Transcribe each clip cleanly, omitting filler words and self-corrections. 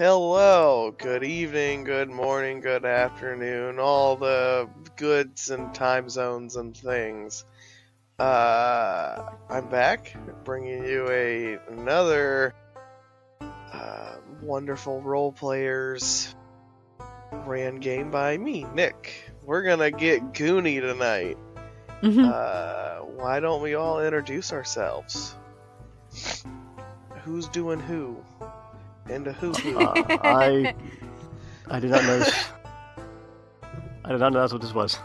Hello, good evening, good morning, good afternoon, all the goods and time zones and things. I'm back, bringing you another wonderful role players ran game by me, Nick. We're gonna get Goonie tonight. Mm-hmm. Why don't we all introduce ourselves? Who's doing who? Into who? I did not know this. I did not know that's what this was.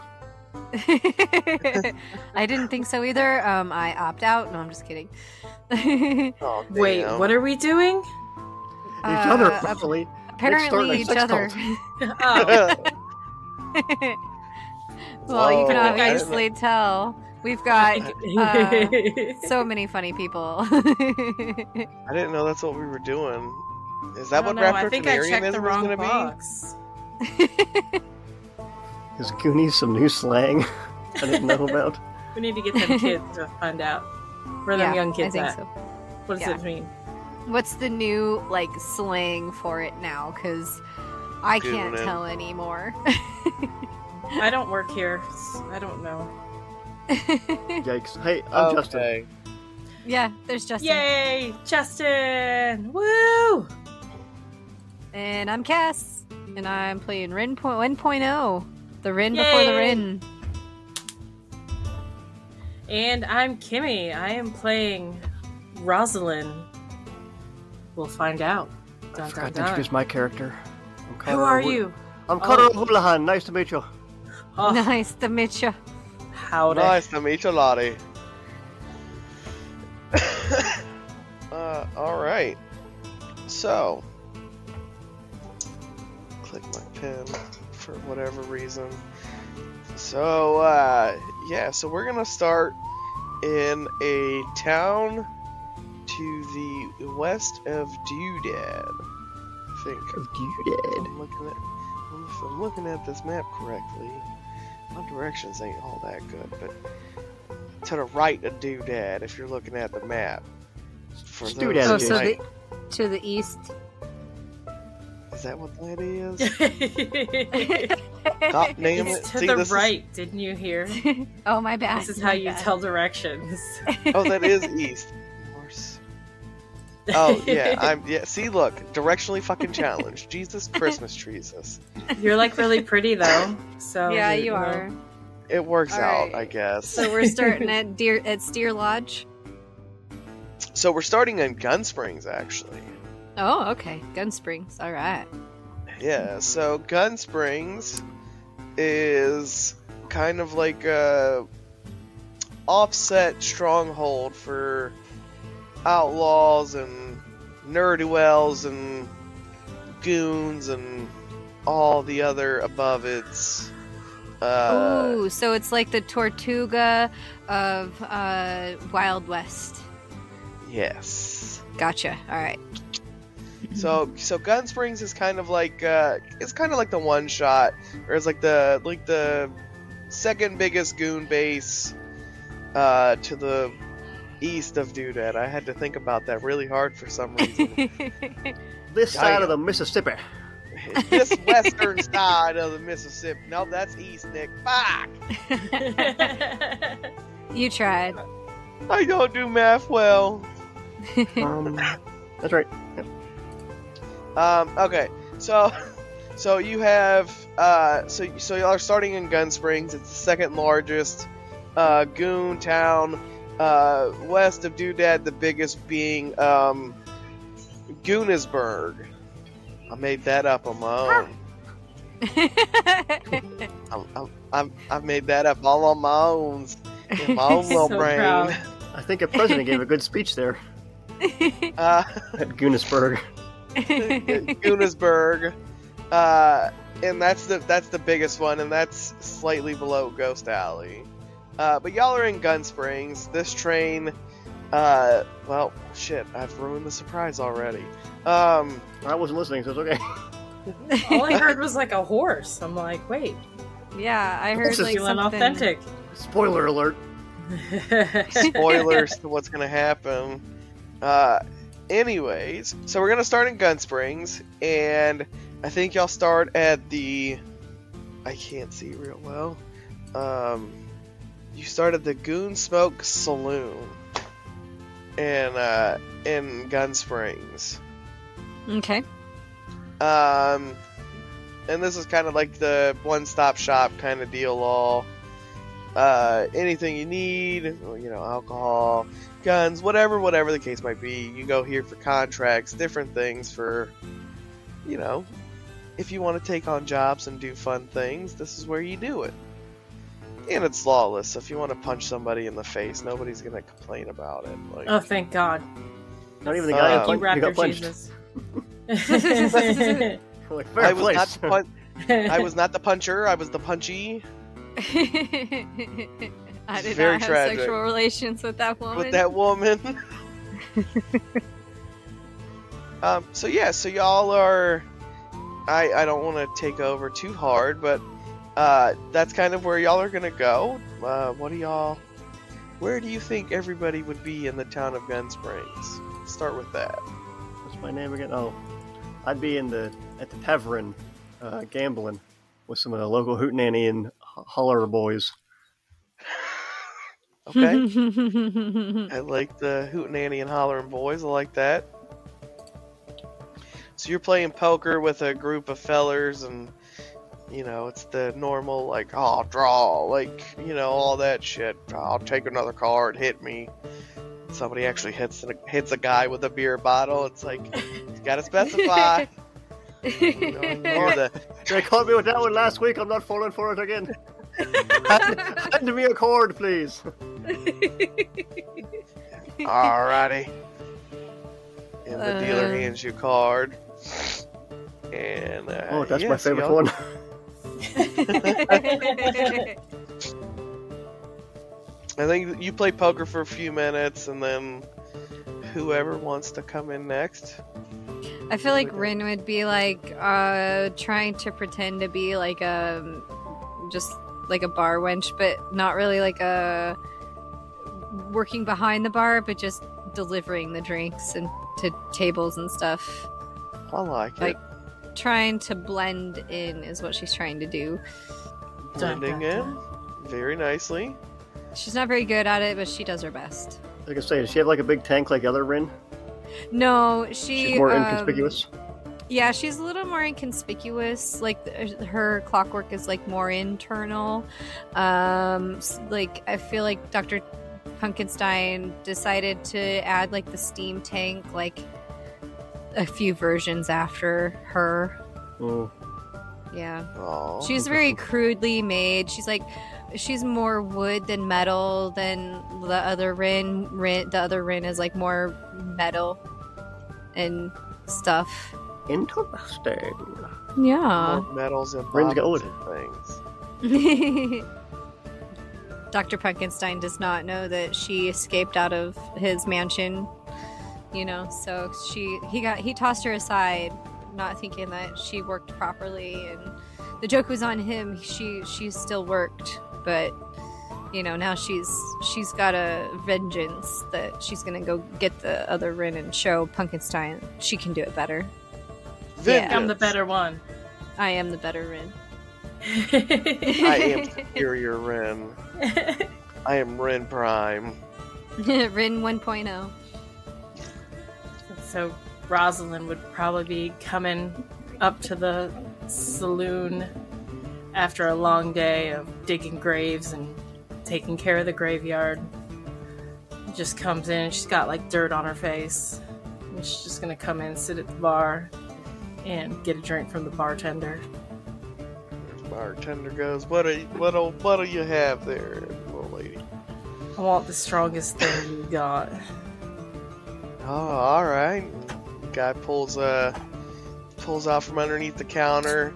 I didn't think so either. I opt out. No, I'm just kidding. Oh, wait, what are we doing? Each other, probably. Apparently each other. Well, you can obviously tell. We've got so many funny people. I didn't know that's what we were doing. Is that what Raptor Canarian is going to be? Is Goonie some new slang I didn't know about? We need to get them kids to find out. Where them young kids at. So. What does it mean? What's the new slang for it now? Because I can't tell anymore. I don't work here. So I don't know. Yikes. Hey, I'm Justin. Yeah, there's Justin. Yay, Justin! Woo! And I'm Cass, and I'm playing Rin 1.0. The Rin before the Rin. And I'm Kimmy. I am playing Rosalind. We'll find out. I forgot to introduce my character. Who are you? I'm Connor O'Houlihan. Nice to meet you. Oh. Nice to meet you. Howdy. Nice to meet you, Lottie. Alright. So. Click my pen for whatever reason. So, so we're gonna start in a town to the west of Doodad. I think. Of Doodad? If I'm looking at this map correctly. My directions ain't all that good, but to the right of Doodad, if you're looking at the map. For Doodad. Oh, so to the east. Is that what that is? God damn it. To the right, didn't you hear? Oh, my bad. This is how you tell directions. Oh, that is east. Of course. Oh, yeah. See, look. Directionally fucking challenged. Jesus Christmas trees us. You're really pretty, though. So yeah, you are. It works out, I guess. So we're starting at Steer Lodge? So we're starting in GunSprings, actually. Oh, okay. GunSprings. All right. Yeah, so GunSprings is kind of like a offset stronghold for outlaws and ne'er-do-wells and goons and all the other above its. Ooh, so it's like the Tortuga of Wild West. Yes. Gotcha. All right. So GunSprings is kind of like the one shot, or it's like the second biggest goon base to the east of Doodad. I had to think about that really hard for some reason. This side of the Mississippi. This western side of the Mississippi. No, that's east, Nick. Fuck! You tried. I don't do math well. That's right. Yep. Okay. So you have so y'all are starting in GunSprings. It's the second largest goon town west of Doodad, the biggest being Goonisburg. I made that up on my own. I've made that up all on my own. In my own little brain. Proud. I think a president gave a good speech there. At Goonisburg. Goonisburg. And that's the biggest one, and that's slightly below Ghost Alley. But y'all are in GunSprings. This train well shit, I've ruined the surprise already. I wasn't listening, so it's okay. All I heard was like a horse. I'm like, wait. Yeah, I heard like something authentic. Spoiler alert. Spoilers to what's going to happen. Anyways, so we're going to start in GunSprings, and I think y'all start at the... I can't see real well. You start at the Goonsmoke Saloon in GunSprings. Okay. And this is kind of like the one-stop shop kind of deal, all... anything you need, alcohol, guns, whatever the case might be. You go here for contracts, different things for, if you want to take on jobs and do fun things, this is where you do it. And it's lawless, so if you want to punch somebody in the face, nobody's going to complain about it. Like, oh, thank God. Not even the guy who got punched. I was not the puncher, I was the punchy. I did not have sexual relations with that woman. So y'all are... I don't want to take over too hard, but that's kind of where y'all are going to go. Where do you think everybody would be in the town of GunSprings? Start with that. What's my name again? Oh, I'd be at the tavern gambling with some of the local hootenanny and holler boys. Okay. I like the hootenanny and hollering boys. I like that. So you're playing poker with a group of fellers, and it's the normal draw, all that shit. I'll take another card. Hit me. Somebody actually hits a guy with a beer bottle. It's like you gotta specify. They caught me with that one last week. I'm not falling for it again. Hand me a cord, please. Alrighty. And the dealer hands you a card. And oh, that's my favorite one. I think you play poker for a few minutes, and then whoever wants to come in next. I feel like Rin would be trying to pretend to be a bar wench, but not really working behind the bar, but just delivering the drinks and to tables and stuff. I like it. Like trying to blend in is what she's trying to do. Blending in very nicely. She's not very good at it, but she does her best. Like I say, does she have a big tank like other Rin? No, she's more inconspicuous. Yeah, she's a little more inconspicuous. Her clockwork is more internal. I feel like Dr. Punkinstein decided to add the steam tank a few versions after her. Oh. Yeah. Oh. She's very crudely made. She's she's more wood than metal than the other Rin. The other Rin is more metal and stuff. Interesting. Yeah. More metals and bobs and things. Dr. Punkinstein does not know that she escaped out of his mansion you know. So he tossed her aside, not thinking that she worked properly, and the joke was on him. She still worked, but you know, now she's got a vengeance that she's gonna go get the other Ren and show Punkinstein she can do it better. Yeah. I'm the better one. I am the better Ren. I am superior Ren. I am Ren Prime. Ren 1.0. So Rosalind would probably be coming up to the saloon after a long day of digging graves and taking care of the graveyard. Just comes in, she's got like dirt on her face. And she's just gonna come in, sit at the bar, and get a drink from the bartender. Bartender goes, what do you have there, little lady? I want the strongest thing you got. Oh, all right. Guy pulls out from underneath the counter.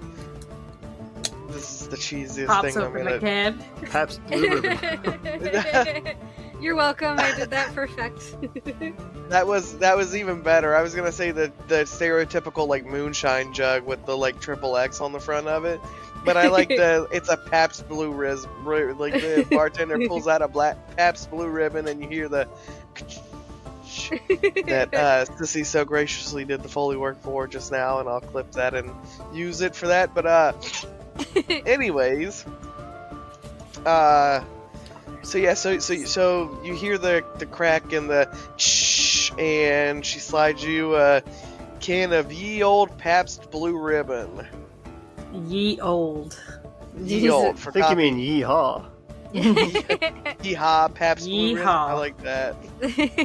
This is the cheesiest Pops thing I'm gonna. Can. Pops blue ribbon. You're welcome. I did that perfect. That was even better. I was gonna say the stereotypical like moonshine jug with the like triple X on the front of it, but I like it's a Pabst Blue Ribbon. Like the bartender pulls out a black Pabst Blue Ribbon, and you hear the that Sissy so graciously did the Foley work for just now, and I'll clip that and use it for that. But anyways, So you hear the crack and the shh, and she slides you a can of ye old Pabst Blue Ribbon. Ye old. Ye old. For I think coffee. You mean yeehaw. Yeehaw, Pabst Blue Ribbon. I like that.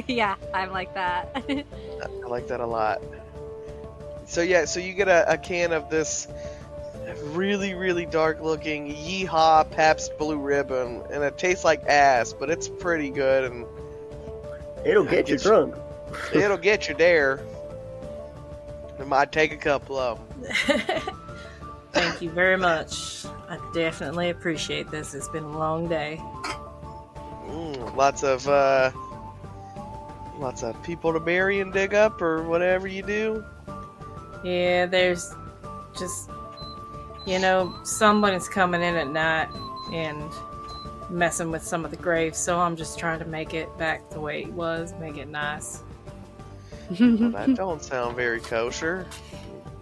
Yeah, I like that. I like that a lot. So you get a can of this really, really dark-looking Yeehaw Pabst Blue Ribbon, and it tastes like ass, but it's pretty good, and it'll get you drunk. It'll get you there. It might take a couple of them. Thank you very much. I definitely appreciate this. It's been a long day. Lots of people to bury and dig up, or whatever you do. Yeah, there's just. You know, someone is coming in at night and messing with some of the graves, so I'm just trying to make it back the way it was, make it nice. Well, that don't sound very kosher.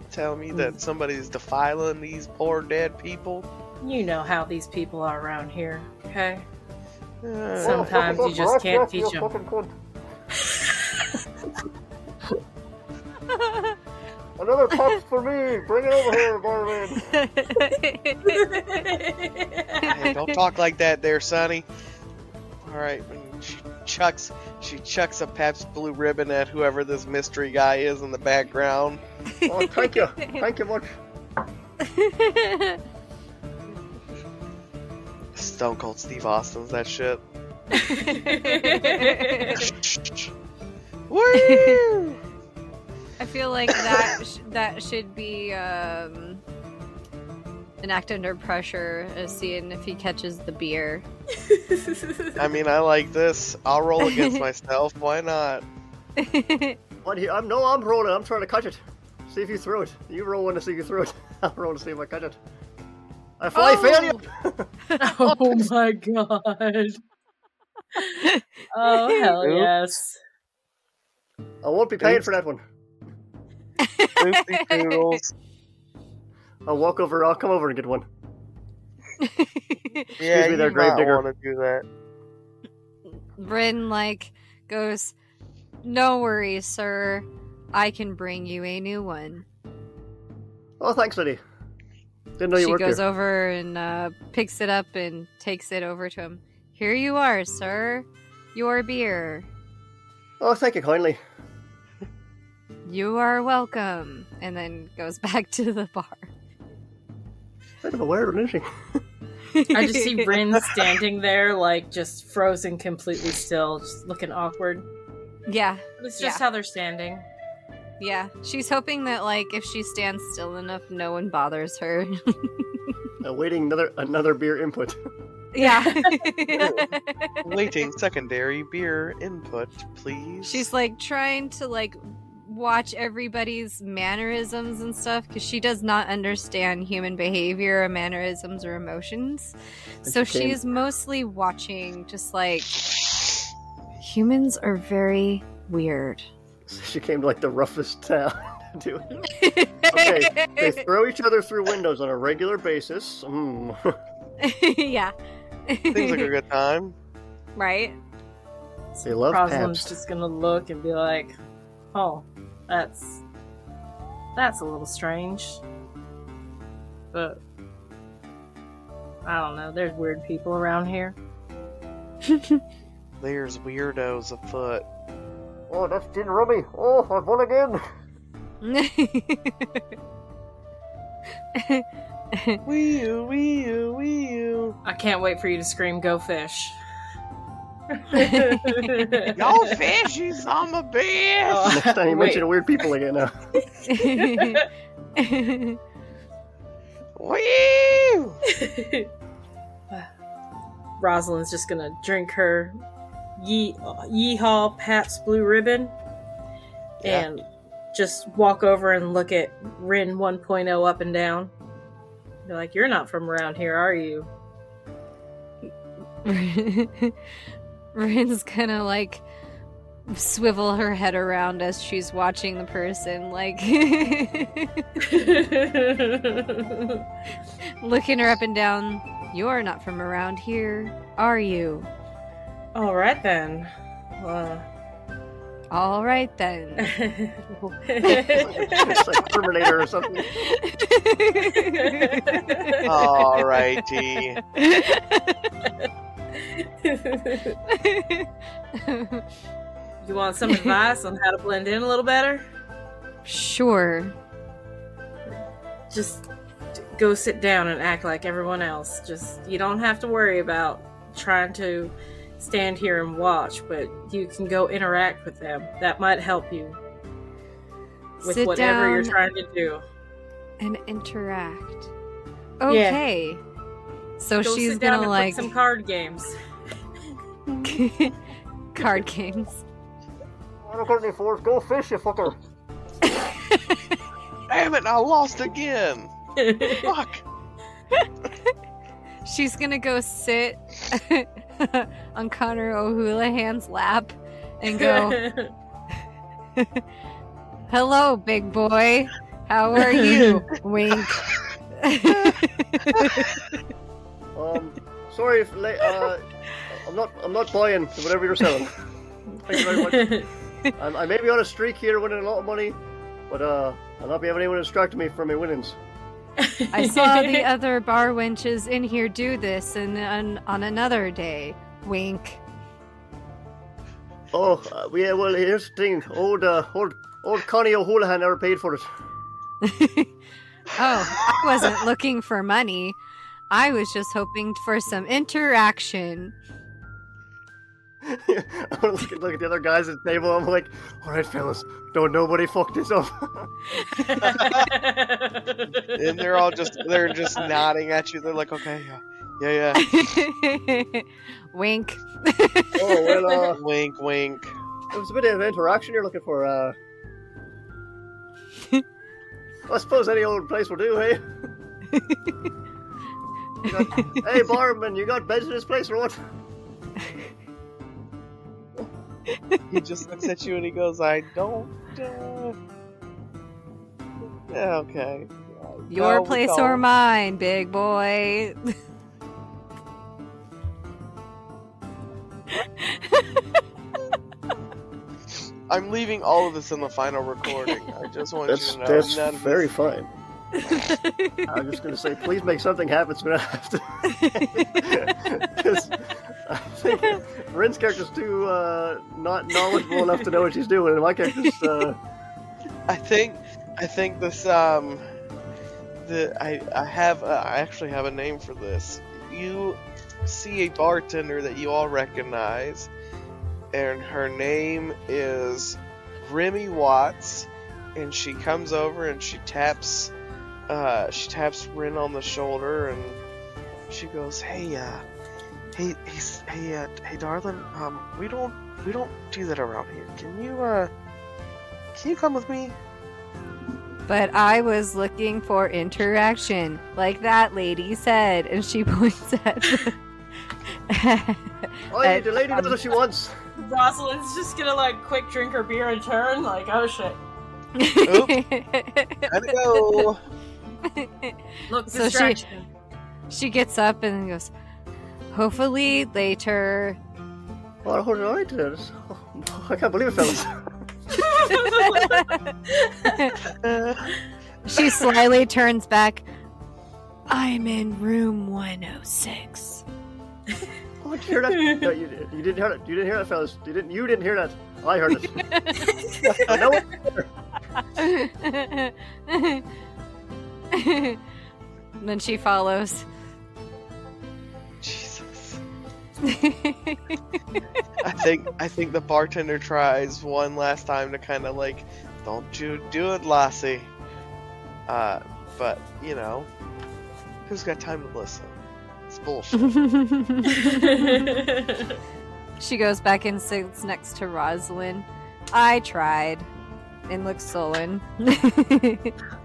Tell me that somebody's defiling these poor dead people? You know how these people are around here, okay? Sometimes you just can't teach them. Another pups for me! Bring it over here, Barman! Hey, don't talk like that there, Sonny. Alright, she chucks a Pabst Blue Ribbon at whoever this mystery guy is in the background. Oh, thank you. Thank you much. Stone Cold Steve Austin's that shit. Woo! I feel like that should be an act under pressure, seeing if he catches the beer. I mean, I like this. I'll roll against myself. Why not? I'm rolling. I'm trying to catch it. See if you throw it. You roll one to see if you throw it. I'll roll to see if I catch it. I fly failure. Oh my god. Oh hell yes. I won't be paying for that one. I'll walk over. I'll come over and get one. Yeah, you might want to do that. Bryn goes, "No worries, sir. I can bring you a new one." Oh, thanks, lady. Didn't know you worked here. She goes over and picks it up and takes it over to him. Here you are, sir. Your beer. Oh, thank you kindly. You are welcome. And then goes back to the bar. Kind of a weird one, isn't she? I just see Bryn standing there, just frozen completely still, just looking awkward. Yeah. It's just how they're standing. Yeah. She's hoping that, if she stands still enough, no one bothers her. Awaiting another beer input. Yeah. Waiting secondary beer input, please. She's like trying to like watch everybody's mannerisms and stuff because she does not understand human behavior or mannerisms or emotions. So she's mostly watching just like humans are very weird. So she came to like the roughest town to do it. Okay, they throw each other through windows on a regular basis. Yeah. Seems like a good time. Right? They love Paps. Rosalind's just gonna look and be like, oh, that's a little strange. But I don't know, there's weird people around here. There's weirdos afoot. Oh, that's Gin Rummy. Oh, I've won again. Wee-oo, wee-oo, wee-oo. I can't wait for you to scream, go fish. Go fish, you son of a bitch! Oh, next time you mention weird people again now. Wee! Rosalind's just gonna drink her Yeehaw Pabst Blue Ribbon and just walk over and look at Rin 1.0 up and down. They're like, you're not from around here, are you? Rin's gonna like swivel her head around as she's watching the person, like looking her up and down. You're not from around here, are you? All right then. All right then. It's like Terminator or something. All righty. You want some advice on how to blend in a little better? Sure. Just go sit down and act like everyone else. Just you don't have to worry about trying to stand here and watch, but you can go interact with them. That might help you with sit whatever you're trying to do. And interact. Okay. Yeah. So go she's going to like some card games. Card games. I don't got any fours. Go fish, you fucker. Damn it, I lost again. Fuck. She's going to go sit on Connor O'Houlihan's lap and go, hello, big boy. How are you? Wink. Sorry if I'm not buying whatever you're selling. Thank you very much. I may be on a streak here winning a lot of money, but I'll not be having anyone distract me from my winnings. I saw the other bar wenches in here do this and on another day. Wink. Oh, yeah, well, here's the thing. Old Connie O'Houlihan never paid for it. Oh, I wasn't looking for money. I was just hoping for some interaction. I want to look at the other guys at the table. I'm like, all right, fellas, don't nobody fuck this up. And they're just nodding at you. They're like, okay, yeah. Wink. Oh, well, wink, wink. It was a bit of interaction you're looking for. I suppose any old place will do, hey? Hey, barman, you got beds in this place or what? He just looks at you and he goes, I don't... Okay. Your place or mine, big boy. I'm leaving all of this in the final recording. I just want you to know. That's very fine. I'm just going to say, please make something happen so I have to... Because I think Rin's character's too not knowledgeable enough to know what she's doing, and my character's... I think this... I actually have a name for this. You see a bartender that you all recognize, and her name is Remy Watts, and she comes over and she taps Rin on the shoulder, and she goes, "Hey, Hey, darling. We don't do that around here. Can you come with me? But I was looking for interaction, like that lady said, and she points at the... Oh, the lady knows what she wants. Rosalind's just gonna, like, quick drink her beer and turn, like, oh shit. Oop. Gotta go. Look, distraction. So she gets up and goes, hopefully later. Well, hold on to this. I can't believe it, fellas. She slyly turns back. I'm in room 106. Oh, did you hear that? No, you didn't hear that. You didn't hear that, fellas. You didn't hear that. I heard it. No one heard. Then she follows. Jesus. I think the bartender tries one last time to kind of like, don't you do it, Lassie. But you know, who's got time to listen? It's bullshit. She goes back and sits next to Rosalind. I tried, and looks sullen.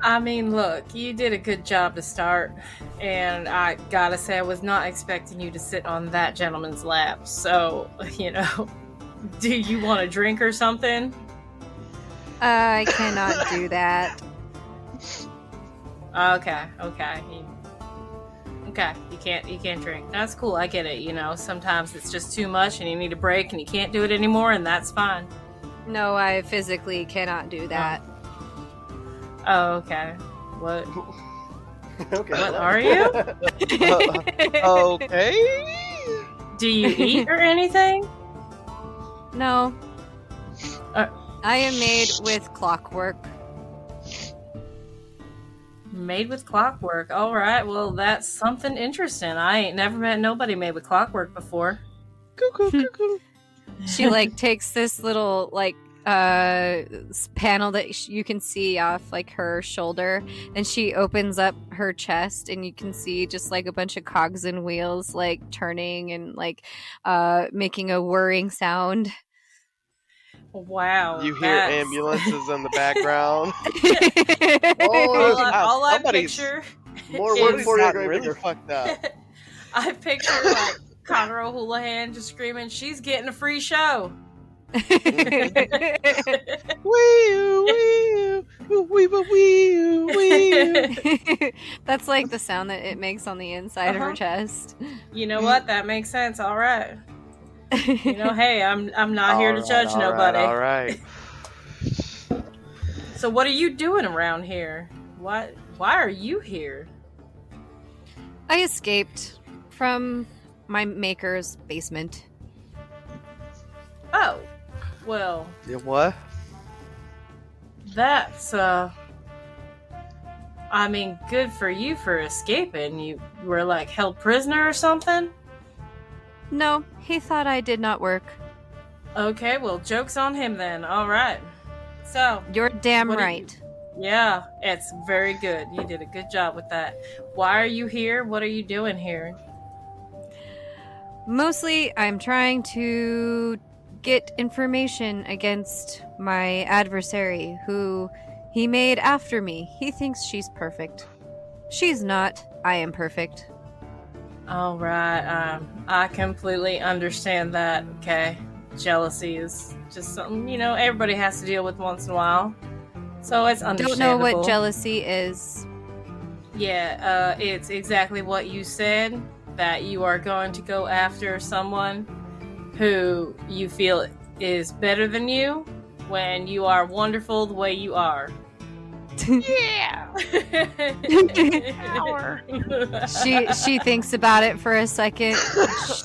I mean, look, you did a good job to start, and I gotta say, I was not expecting you to sit on that gentleman's lap, so, you know, do you want a drink or something? I cannot do that. Okay. Okay, you can't drink. That's cool, I get it, you know. Sometimes it's just too much and you need a break and you can't do it anymore, and that's fine. No, I physically cannot do that. Oh, okay. What? Okay. What are you? Okay. Do you eat or anything? No. I am made with clockwork. Made with clockwork. All right. Well, that's something interesting. I ain't never met nobody made with clockwork before. Cuckoo, cuckoo. She like takes this little like panel that you can see off like her shoulder, and she opens up her chest, and you can see just like a bunch of cogs and wheels like turning and like making a whirring sound. Wow. You hear ambulances in the background. All I picture more is not really fucked up. I picture like Connor O'Houlihan just screaming, she's getting a free show. That's like the sound that it makes on the inside of her chest. You know what? That makes sense. All right. You know, hey, I'm not all here to judge nobody. All right. So what are you doing around here? Why are you here? I escaped from my maker's basement. Oh, well. Yeah, what? That's I mean, good for you for escaping. You were like held prisoner or something? No, he thought I did not work. Okay, well, joke's on him then. All right. So... You're damn right. Yeah, it's very good. You did a good job with that. Why are you here? What are you doing here? Mostly, I'm trying to get information against my adversary, who he made after me. He thinks she's perfect. She's not. I am perfect. All right, I completely understand that, okay? Jealousy is just something, you know, everybody has to deal with once in a while. So it's understandable. Don't know what jealousy is. Yeah, it's exactly what you said, that you are going to go after someone who you feel is better than you when you are wonderful the way you are. Yeah. She thinks about it for a second.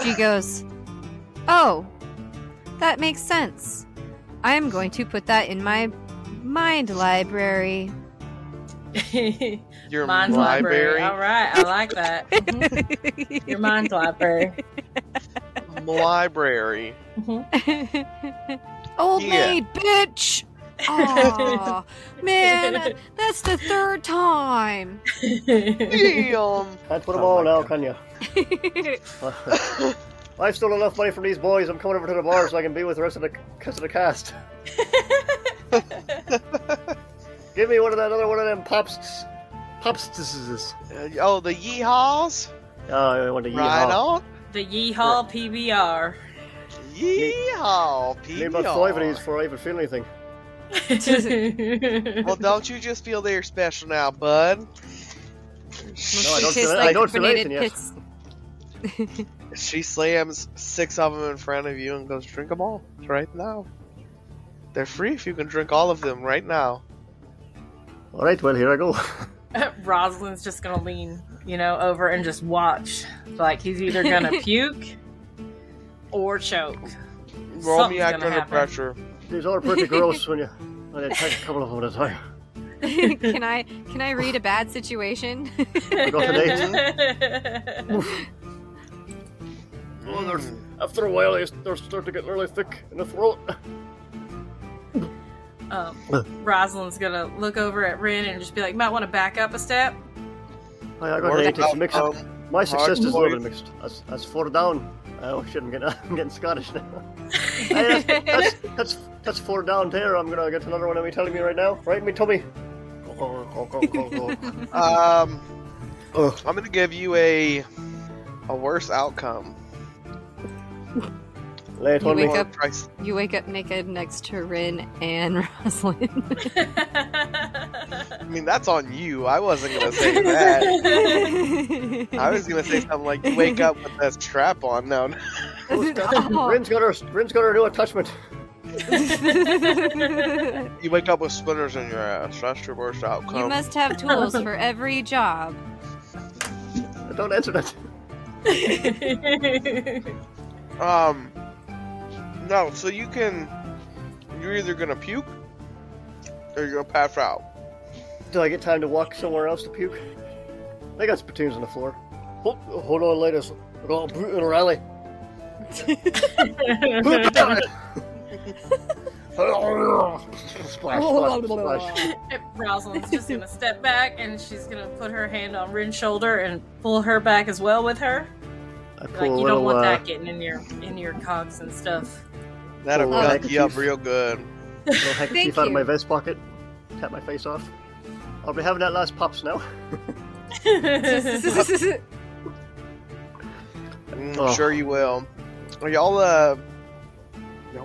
She goes, "Oh, that makes sense. I am going to put that in my mind library." Your mind library. All right, I like that. Mm-hmm. Your mind library. Library. Mm-hmm. Old maid, bitch. Oh man, that's the third time. Damn. Can't put them all out, can you? I stole enough money from these boys. I'm coming over to the bar so I can be with the rest of the cast. Give me another one of them popsters. Oh, the yeehaws? Oh, I want the yeehaw. Right on. The yeehaw PBR. Yeehaw PBR. Need about 5 of these before I even feel anything. Well, don't you just feel they're special now, bud? No, I don't feel anything yet. She slams 6 of them in front of you and goes, drink them all right now. They're free if you can drink all of them right now. Alright, well, here I go. Rosalind's just gonna lean, over and just watch. Like, he's either gonna puke or choke. Roll me act under pressure. These are pretty gross when you take a couple of them at a time. Can I read a bad situation? I got an 8. Well, after a while, they start to get really thick in the throat. Rosalind's gonna look over at Ren and just be like, might want to back up a step. I got an 8. It's mixed. My success is a little bit mixed. That's 4 down. Oh shit, I'm getting Scottish now. Hey, that's 4 down there. I'm gonna get another one. Are you telling me right now? Right, me tummy. Go. I'm gonna give you a worse outcome. You wake up naked next to Rin and Rosalind. I mean, that's on you. I wasn't going to say that. I was going to say something like, you wake up with this strap on. No. Rin's got her new attachment. You wake up with splinters in your ass. That's your worst outcome. You must have tools for every job. Don't answer that. No, so you're either gonna puke or you're gonna pass out. Do I get time to walk somewhere else to puke? They got spittoons on the floor. Oh, hold on, ladies. We're all brute in a rally. Splash. Rosalind's just gonna step back and she's gonna put her hand on Rin's shoulder and pull her back as well with her. You don't want that getting in your cogs and stuff. That'll fuck you up real good. A little handkerchief out of my vest pocket. Tap my face off. I'll be having that last pops now. I'm sure you will. Are y'all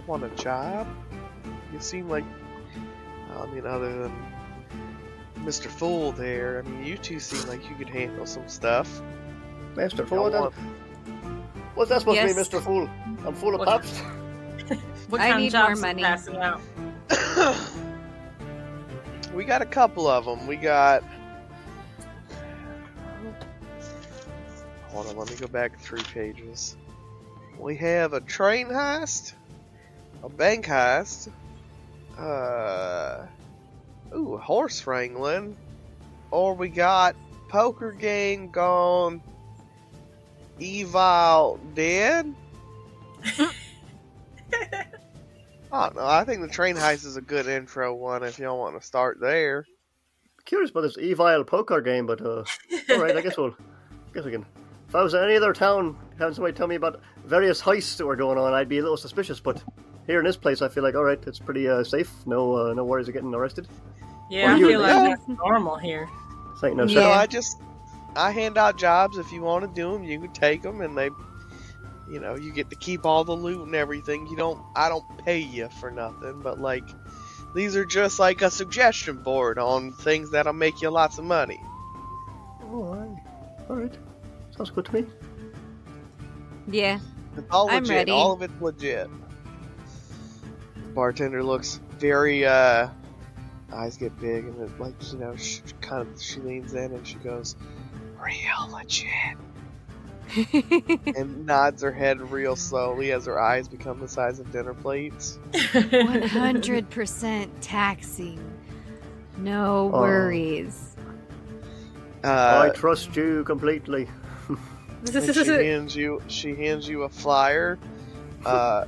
want a job? You seem like, other than Mr. Fool there, you two seem like you could handle some stuff. Mr. Fool, then? What's that supposed to be, Mr. Fool? I'm full of pops. What kind I need of jobs more money. Passing out? We got a couple of them. We got... Hold on, let me go back 3 pages. We have a train heist, a bank heist, horse wrangling, or we got poker game gone... Evil dead? Oh no, I think the train heist is a good intro one if y'all want to start there. I'm curious about this evil poker game, but alright, I guess we can. If I was in any other town having somebody tell me about various heists that were going on, I'd be a little suspicious, but here in this place I feel like alright, it's pretty safe. No worries of getting arrested. Yeah, I feel like that's normal here. This ain't no shit. No, I hand out jobs. If you want to do them, you can take them, and they, you get to keep all the loot and everything. I don't pay you for nothing, but these are just like a suggestion board on things that'll make you lots of money. All right, sounds good to me. Yeah, I'm ready. All of it's legit. The bartender looks very eyes get big, and it, she leans in and she goes. Real legit. And nods her head real slowly as her eyes become the size of dinner plates. 100% taxing. No worries. I trust you completely. She hands you a flyer. I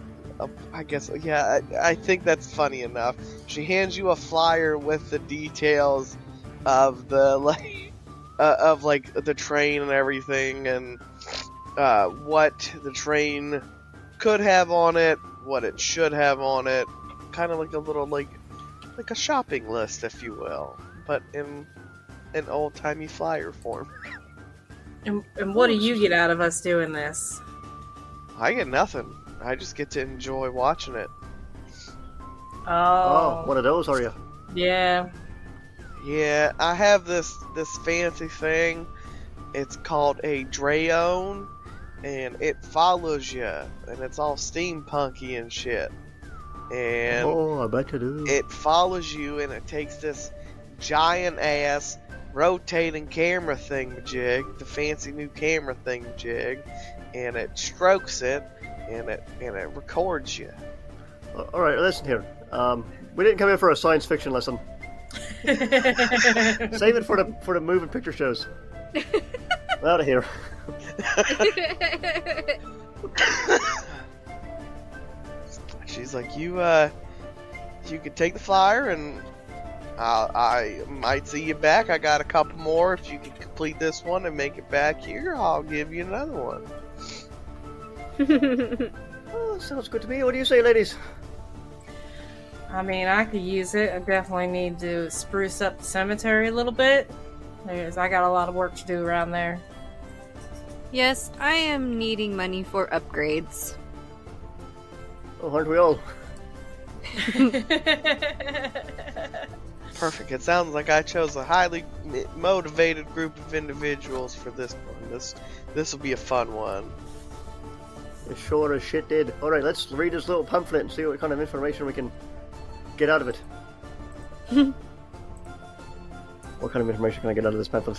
think that's funny enough. She hands you a flyer with the details of the the train and everything, and what the train could have on it, what it should have on it, kind of like a little like a shopping list, if you will, but in an old-timey flyer form. And what do you get out of us doing this? I get nothing. I just get to enjoy watching it. Oh, one of those, are you? Yeah. Yeah, I have this fancy thing. It's called a Drayone, and it follows you, and it's all steampunky and shit. And I bet you do. It follows you, and it takes this giant-ass rotating camera thingamajig, the fancy new camera thingamajig, and it strokes it, and it records you. All right, listen here. We didn't come in for a science fiction lesson. Save it for the moving picture shows. I'm out of here. She's like, you can take the flyer, and I might see you back. I got a couple more. If you can complete this one and make it back here, I'll give you another one. Oh, sounds good to me. What do you say, ladies? I mean, I could use it. I definitely need to spruce up the cemetery a little bit. Because I got a lot of work to do around there. Yes, I am needing money for upgrades. Oh, aren't we all? Perfect. It sounds like I chose a highly motivated group of individuals for this one. This will be a fun one. It sure as shit did. Alright, let's read this little pamphlet and see what kind of information we can get out of it. What kind of information can I get out of this pamphlet?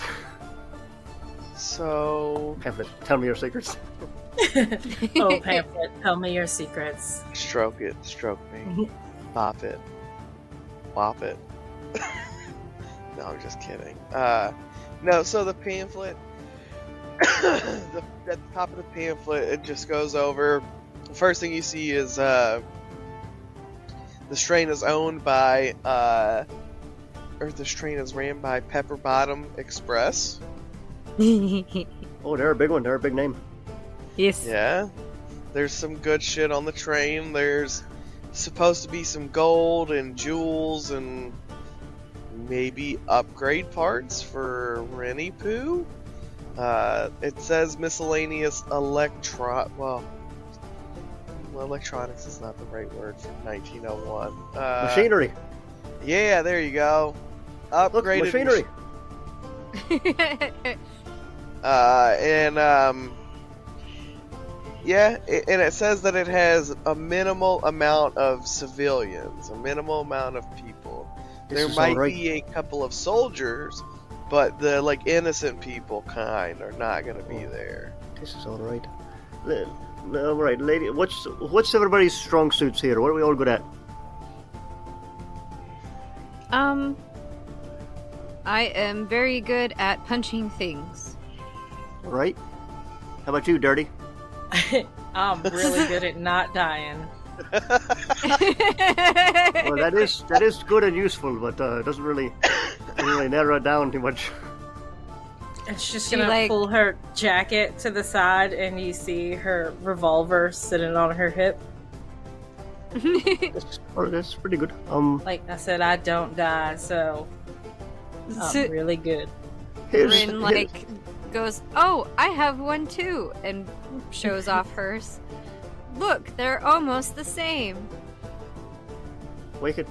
So... Pamphlet, tell me your secrets. Oh, pamphlet, tell me your secrets. Stroke it, stroke me. Bop it. Bop it. No, I'm just kidding. No, so the pamphlet... at the top of the pamphlet, it just goes over. The first thing you see is this train is ran by Pepper Bottom Express. Oh, they're a big one. They're a big name. Yes. Yeah. There's some good shit on the train. There's supposed to be some gold and jewels and maybe upgrade parts for Rennie Poo. It says miscellaneous electronics is not the right word for 1901. Machinery. Yeah, there you go. Upgraded. Look, machinery. And it says that it has a minimal amount of civilians, a minimal amount of people. There might be a couple of soldiers, but the innocent people kind are not going to be there. This is all right. All right, lady. What's everybody's strong suits here? What are we all good at? I am very good at punching things. All right. How about you, Dirty? I'm really good at not dying. Well, that is good and useful, but it doesn't really. Really narrow it down too much. It's just gonna pull her jacket to the side, and you see her revolver sitting on her hip. That's pretty good. Like I said, I don't die, so I'm really good. Rin goes, "Oh, I have one too," and shows off hers. Look, they're almost the same. Wicked.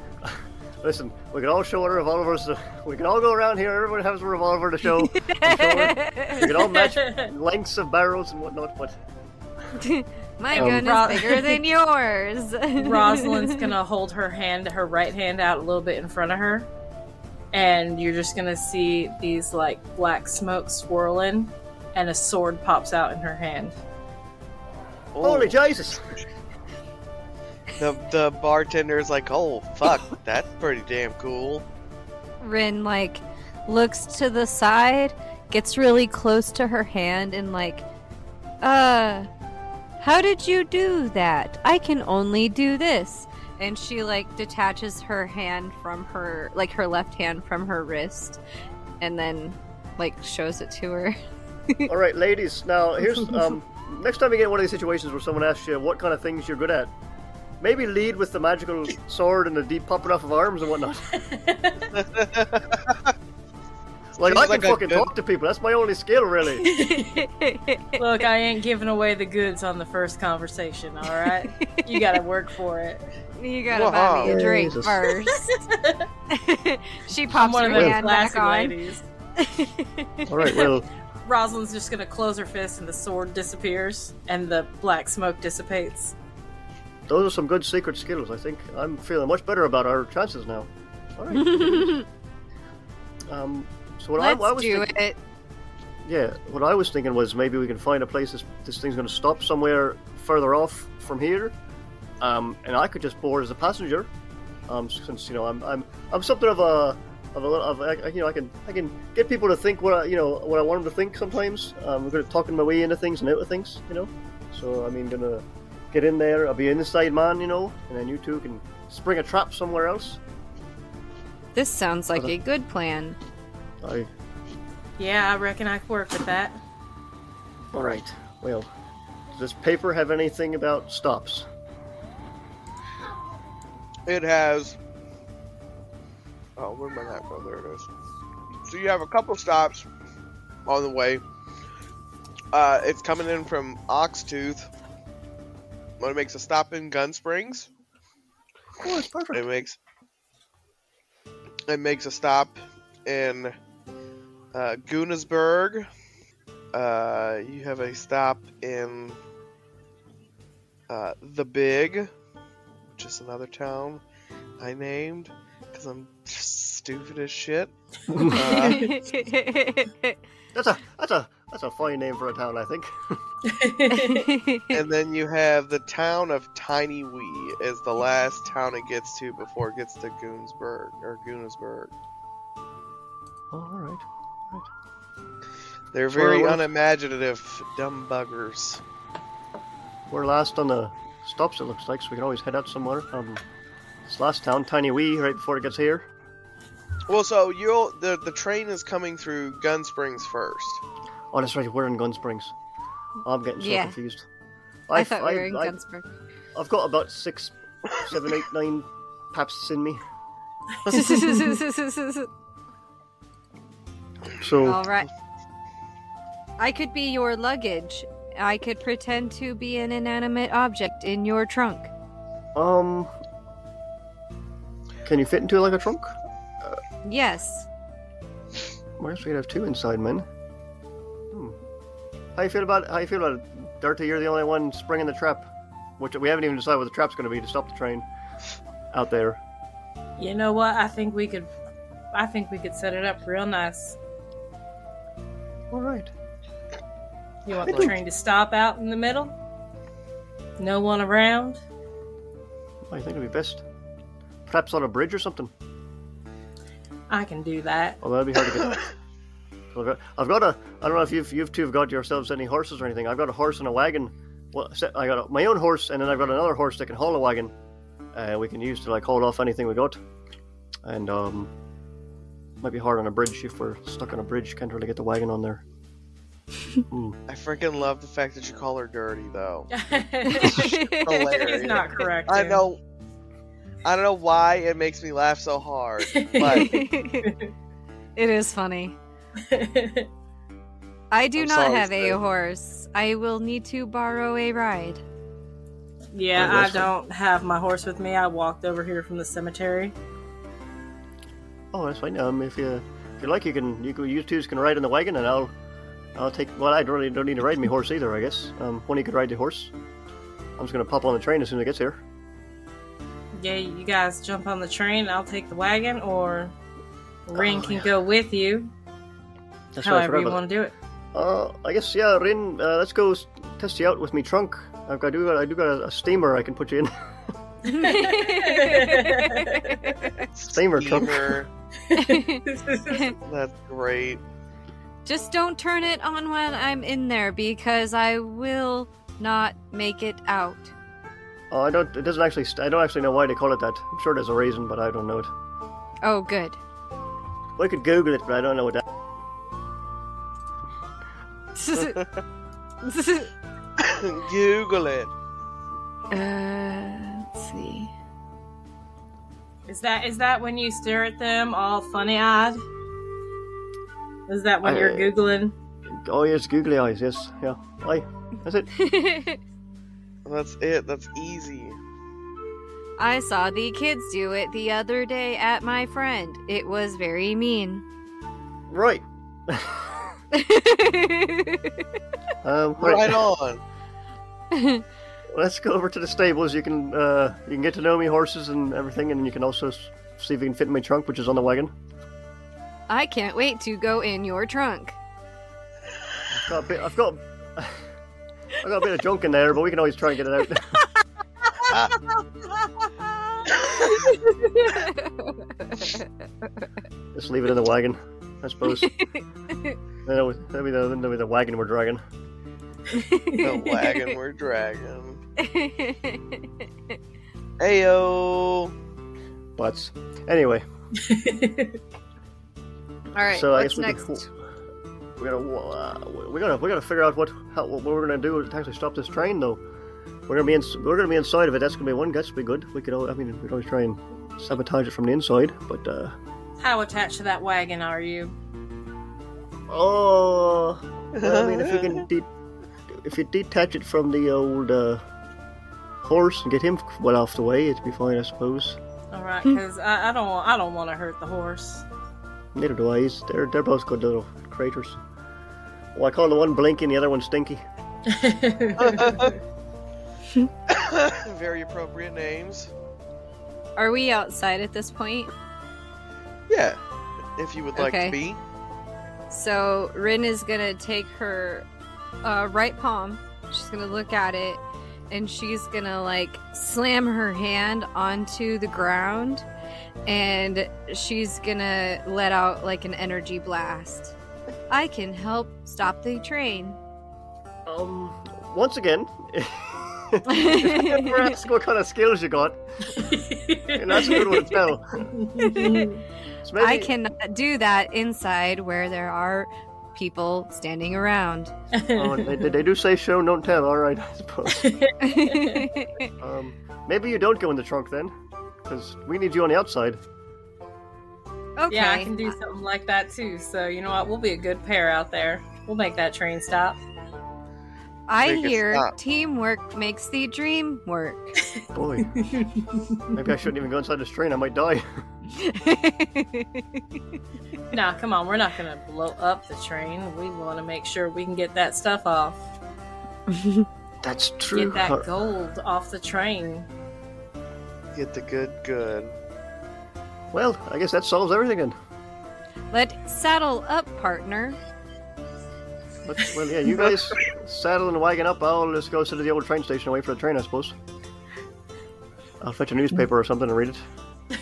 Listen, we can all show our revolvers. We can all go around here. Everyone has a revolver to show. We can all match lengths of barrels and whatnot. But my gun is bigger than yours. Rosalind's gonna hold her right hand out a little bit in front of her, and you're just gonna see these black smoke swirling, and a sword pops out in her hand. Oh. Holy Jesus! The bartender's like, oh, fuck, that's pretty damn cool. Rin, looks to the side, gets really close to her hand, and how did you do that? I can only do this. And she, detaches her hand from her, her left hand from her wrist, and then, shows it to her. All right, ladies, now, here's, next time you get in one of these situations where someone asks you what kind of things you're good at, maybe lead with the magical sword and the deep popping off of arms and whatnot. Like, I can fucking talk to people. That's my only skill, really. Look, I ain't giving away the goods on the first conversation, all right? You gotta work for it. You gotta buy me a drink first. She pops her hand back on. All right, well... Rosalind's just gonna close her fist and the sword disappears and the black smoke dissipates. Those are some good secret skills, I think. I'm feeling much better about our chances now. All right. So what I was thinking, it. Yeah, what I was thinking was maybe we can find a place this thing's going to stop somewhere further off from here, and I could just board as a passenger, since I'm something I can get people to think what I want them to think sometimes. I'm good at talking my way into things and out of things, So gonna get in there. I'll be an inside man, and then you two can spring a trap somewhere else. This sounds like a good plan. Yeah, I reckon I could work with that. All right. Well, does this paper have anything about stops? It has... Oh, where am I at? Oh, there it is. So you have a couple stops on the way. It's coming in from Oxtooth. It makes a stop in GunSprings. Cool, it's perfect. It makes a stop in Gunasburg. You have a stop in The Big, which is another town I named because I'm stupid as shit. That's a funny name for a town, I think. And then you have the town of Tiny Wee is the last town it gets to before it gets to Gunasburg. All right. They're very unimaginative, dumb buggers. We're last on the stops, it looks like, so we can always head out somewhere. This last town, Tiny Wee, right before it gets here. Well, so the train is coming through GunSprings first. Oh, that's right. We're in GunSprings. I'm getting so confused. I thought we were in GunSprings. I've got about 6, 7, 8, 9 paps in me. So, all right. I could be your luggage. I could pretend to be an inanimate object in your trunk. Can you fit into it like a trunk? Yes. Why else we could have 2 inside men? How you feel about it, Dirty? You're the only one springing the trap, which we haven't even decided what the trap's going to be to stop the train out there. You know what? I think we could set it up real nice. All right. You want the train to stop out in the middle? No one around? I think it'd be best. Perhaps on a bridge or something. I can do that. Oh, that'd be hard to get. I don't know if you've two have got yourselves any horses or anything. I've got a horse and a wagon. Well, I got my own horse, and then I've got another horse that can haul a wagon. We can use to haul off anything we got. And might be hard on a bridge if we're stuck on a bridge. Can't really get the wagon on there. I freaking love the fact that you call her Dirty, though. Hilarious. He's not correct. I know. I don't know why it makes me laugh so hard, but it is funny. I do not have a horse. I will need to borrow a ride. Yeah, I don't have my horse with me. I walked over here from the cemetery. Oh, that's fine. If you like, you two can ride in the wagon, and I'll take. Well, I really don't need to ride my horse either, I guess. When you could ride the horse, I'm just gonna pop on the train as soon as it gets here. Yeah, you guys jump on the train. I'll take the wagon, or Rin can go with you. That's however you want to do it. I guess Rin. Let's go test you out with me trunk. I do got a steamer I can put you in. Steamer trunk. That's great. Just don't turn it on when I'm in there because I will not make it out. Oh, I don't. It doesn't actually. I don't actually know why they call it that. I'm sure there's a reason, but I don't know it. Oh, good. Well, I could Google it, but I don't know what that. Google it. Let's see. Is that when you stare at them all funny-eyed? Is that when you're Googling? Oh, yes, googly eyes, yes. Yeah. Aye, that's it. That's it. That's easy. I saw the kids do it the other day at my friend. It was very mean. Right. Right on. Let's go over to the stables. You can get to know me, horses and everything, and you can also see if you can fit in my trunk, which is on the wagon. I can't wait to go in your trunk. I've got a bit of junk in there, but we can always try and get it out. Just leave it in the wagon, I suppose. That'll be the wagon we're dragging. The wagon we're dragging. Ayo! Butts. Anyway. Alright, so what's next? We gotta figure out what we're gonna do to actually stop this train, though. We're gonna be inside of it. That's gonna be one. That's gonna be good. We could always try and sabotage it from the inside. But how attached to that wagon are you? Oh, well, I mean, if you can detach it from the old horse and get him well off the way, it'd be fine, I suppose. All right, because I don't want to hurt the horse. Neither do I. They're both good little creatures. Well, I call the one Blinky and the other one Stinky. Very appropriate names. Are we outside at this point? Yeah, if you would like to be. So Rin is gonna take her right palm. She's gonna look at it, and she's gonna slam her hand onto the ground, and she's gonna let out an energy blast. I can help stop the train. Once again. We're asking what kind of skills you got. And that's a good one to tell. So maybe... I cannot do that inside where there are people standing around. Oh, they do say show, don't tell. All right, I suppose. Maybe you don't go in the trunk then, because we need you on the outside. Okay. Yeah, I can do something like that too. So you know what? We'll be a good pair out there. We'll make that train stop. I hear teamwork makes the dream work. Boy, maybe I shouldn't even go inside this train. I might die. Nah, come on. We're not going to blow up the train. We want to make sure we can get that stuff off. That's true. Get that gold off the train. Get the good. Well, I guess that solves everything then. Let's saddle up, partner. Well, yeah, you guys saddle and wagon up. I'll just go sit at the old train station and wait for the train, I suppose. I'll fetch a newspaper or something and read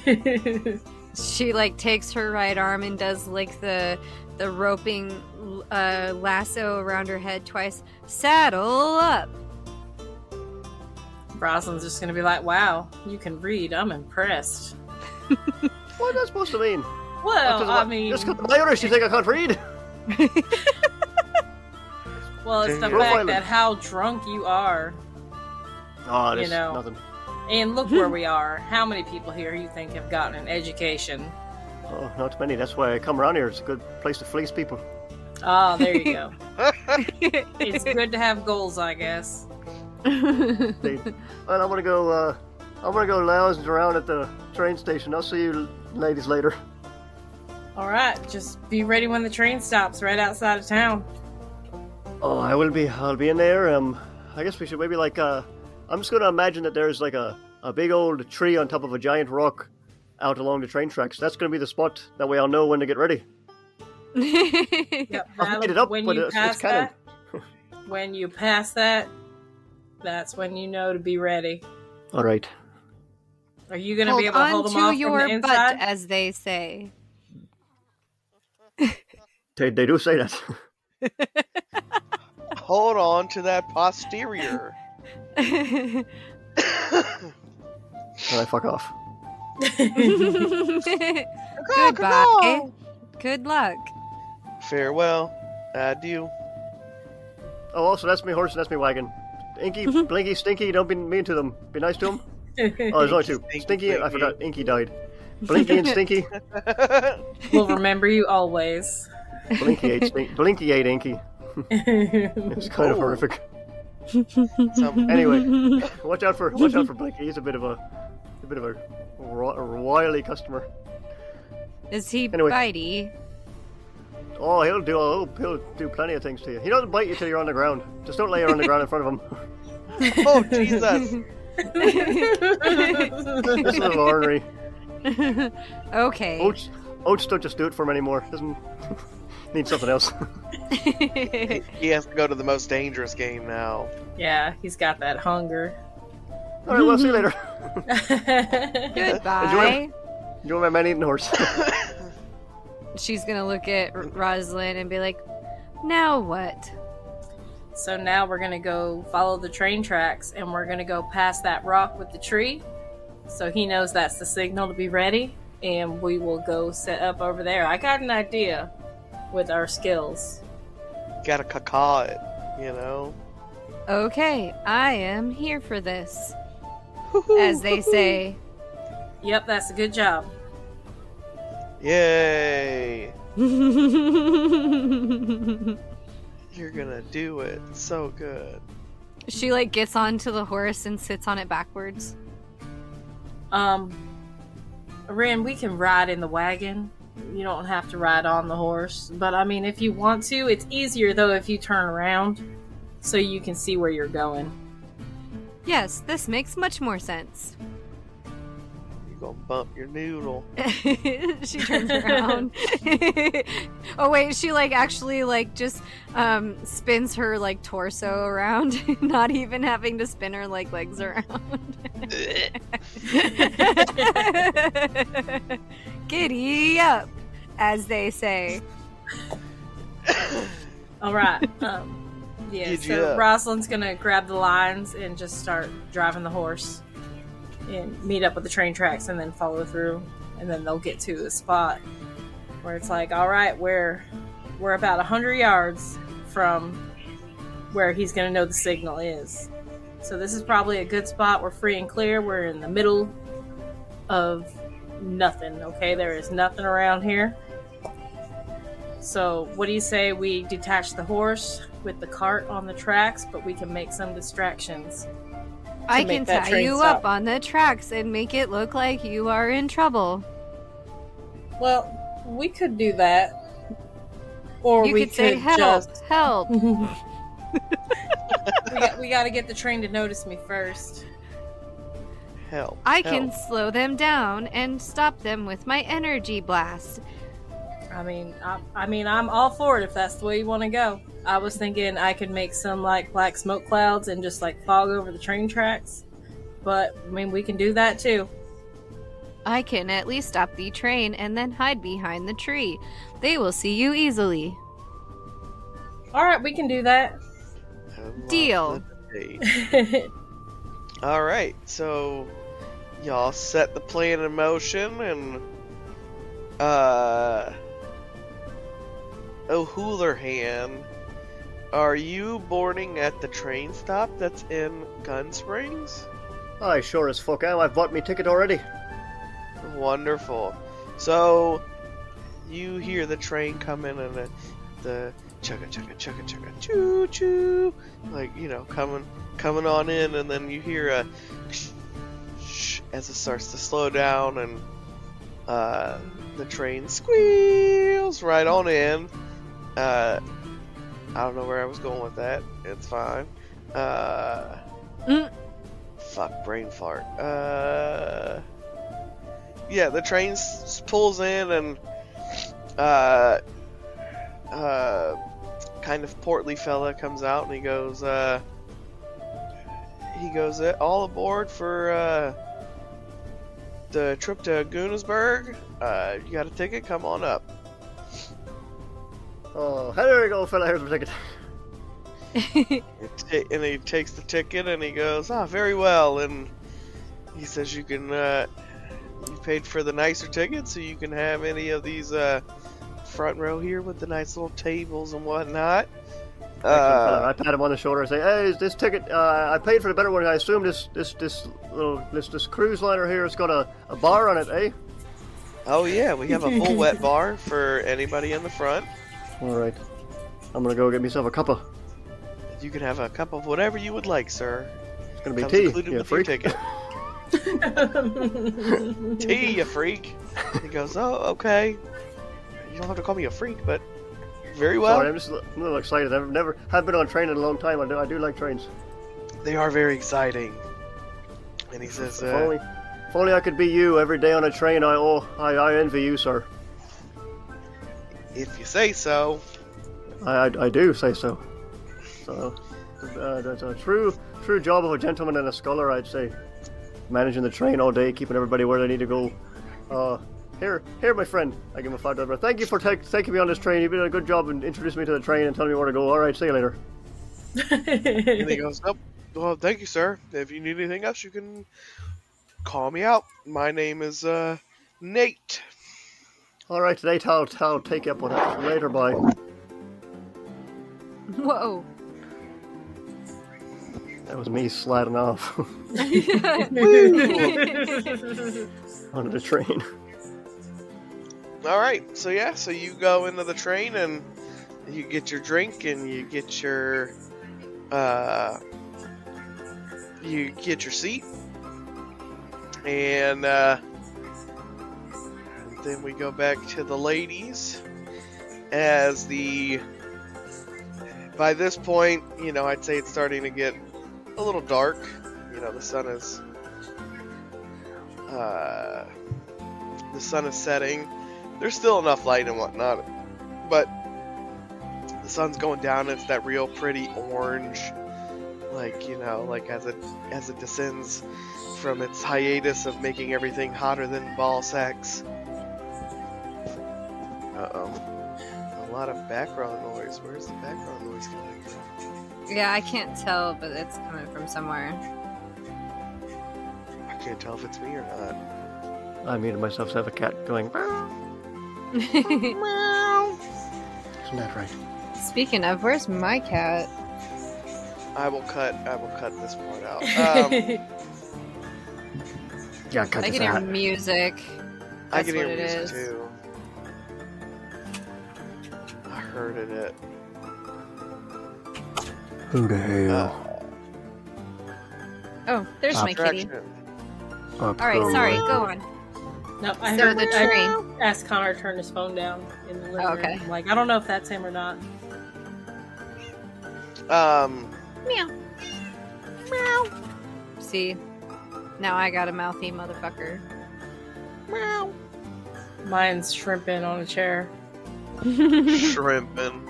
it. She, takes her right arm and does, the roping lasso around her head twice. Saddle up! Rosalind's just going to be like, wow, you can read. I'm impressed. What is that supposed to mean? Well, I mean... Just because I'm Irish, you think I can't read? Well, it's the fact that how drunk you are. Oh, that's nothing. And look where we are. How many people here you think have gotten an education? Oh, not many. That's why I come around here. It's a good place to fleece people. Oh, there you go. It's good to have goals, I guess. And I'm gonna go lounge around at the train station. I'll see you ladies later. All right. Just be ready when the train stops right outside of town. Oh, I will be. I'll be in there. I guess we should maybe I'm just going to imagine that there's a big old tree on top of a giant rock out along the train tracks. That's going to be the spot. That way I'll know when to get ready. Yep. I've made it up, but it's canon. When you pass that, that's when you know to be ready. All right. Are you going to be able to hold them off from the inside? Butt, as they say. They do say that. Hold on to that posterior. And I fuck off. Goodbye. Good luck. Farewell. Adieu. Oh, also, that's me horse and that's me wagon. Inky, Blinky, Stinky, don't be mean to them. Be nice to them. Oh, there's only two. Stinky, I forgot. Inky died. Blinky and Stinky. We'll remember you always. Blinky ate Stinky. Blinky ate Inky. It's kind of horrific. So, anyway, watch out for Blinky. He's a bit of a wily customer. Is he bitey? Oh, he'll do plenty of things to you. He doesn't bite you till you're on the ground. Just don't lay on the ground in front of him. Oh, Jesus! This is a little ornery. Okay. Oats don't just do it for him anymore. Doesn't need something else. He has to go to the most dangerous game now. Yeah, he's got that hunger. All right, we'll see you later. Goodbye. Enjoy my man-eating horse. She's going to look at Rosalind and be like, now what? So now we're going to go follow the train tracks, and we're going to go past that rock with the tree. So he knows that's the signal to be ready, and we will go set up over there. I got an idea with our skills. Gotta caw it, you know? Okay, I am here for this. As they say. Yep, that's a good job. Yay! You're gonna do it so good. She gets onto the horse and sits on it backwards. Ren, we can ride in the wagon. You don't have to ride on the horse, but I mean, if you want to, it's easier though if you turn around so you can see where you're going. Yes, this makes much more sense. Gonna bump your noodle. She turns around. Oh wait, she actually spins her torso around, not even having to spin her legs around. Giddy up, as they say. All right. Rosalind's gonna grab the lines and just start driving the horse. And meet up with the train tracks and then follow through, and then they'll get to a spot where it's alright, we're about 100 yards from where he's gonna know the signal is. So this is probably a good spot. We're free and clear. We're in the middle of nothing, okay? There is nothing around here. So what do you say we detach the horse with the cart on the tracks, but we can make some distractions? I can tie you up on the tracks and make it look like you are in trouble. Well, we could do that. Or we could say, help. we got to get the train to notice me first. Help. I can slow them down and stop them with my energy blast. I mean, I'm all for it if that's the way you want to go. I was thinking I could make some black smoke clouds and just fog over the train tracks. But I mean, we can do that too. I can at least stop the train and then hide behind the tree. They will see you easily. All right, we can do that. Deal. All right, so y'all set the plan in motion and O'Houlihan, are you boarding at the train stop that's in GunSprings? I sure as fuck am. I've bought me ticket already. Wonderful. So, you hear the train come in and the chugga chugga chugga chugga choo choo, coming on in, and then you hear a shh as it starts to slow down, and the train squeals right on in. I don't know where I was going with that. It's fine. Fuck, brain fart. Yeah, the train pulls in and kind of portly fella comes out and he goes, all aboard for the trip to Gunsberg. You got a ticket? Come on up. Oh, there we go, fella. Here's my ticket. And he takes the ticket and he goes, very well. And he says, you can, you paid for the nicer ticket, so you can have any of these front row here with the nice little tables and whatnot. I pat him on the shoulder and say, "Hey, this ticket, I paid for the better one. I assume this cruise liner here has got a bar on it, eh?" Oh yeah, we have a full wet bar for anybody in the front. All right, I'm gonna go get myself a cuppa. You can have a cup of whatever you would like, sir. It's gonna be tea. Included with your ticket. Tea, you freak. He goes, "Oh, okay. You don't have to call me a freak, but very well." Sorry, I'm just a little excited. I've been on a train in a long time. I do like trains. They are very exciting. And he says, if only I could be you every day on a train. I envy you, sir." If you say so. I do say so. So that's a true job of a gentleman and a scholar, I'd say. Managing the train all day, keeping everybody where they need to go. Here, my friend. I give him a $5. Thank you for taking me on this train. You've done a good job in introducing me to the train and telling me where to go. All right, see you later. And he goes, "Nope. Well, thank you, sir. If you need anything else, you can call me out. My name is Nate." All right, Nate. I'll take you up on it later. Bye. Whoa. That was me sliding off onto the train. All right, so you go into the train and you get your drink and you get your seat, and then we go back to the ladies. By this point, I'd say it's starting to get a little dark. The sun is setting. There's still enough light and whatnot, but the sun's going down. It's that real pretty orange, like as it descends from its hiatus of making everything hotter than ball sacks. A lot of background noise. Where's the background noise coming from? Yeah, I can't tell, but it's coming from somewhere. I can't tell if it's me or not. I muted myself to have a cat going, "Meow." Meow. Isn't that right? Speaking of, where's my cat? I will cut this part out. Yeah, cut this out. I can hear music. I can hear music too. I heard it. Who the hell? Oh, there's my kitty. Alright, sorry, go on. No, I heard the train. I asked Connor to turn his phone down in the living room. Okay. I don't know if that's him or not. Meow. Meow. See? Now I got a mouthy motherfucker. Meow. Mine's shrimping on a chair. Shrimping.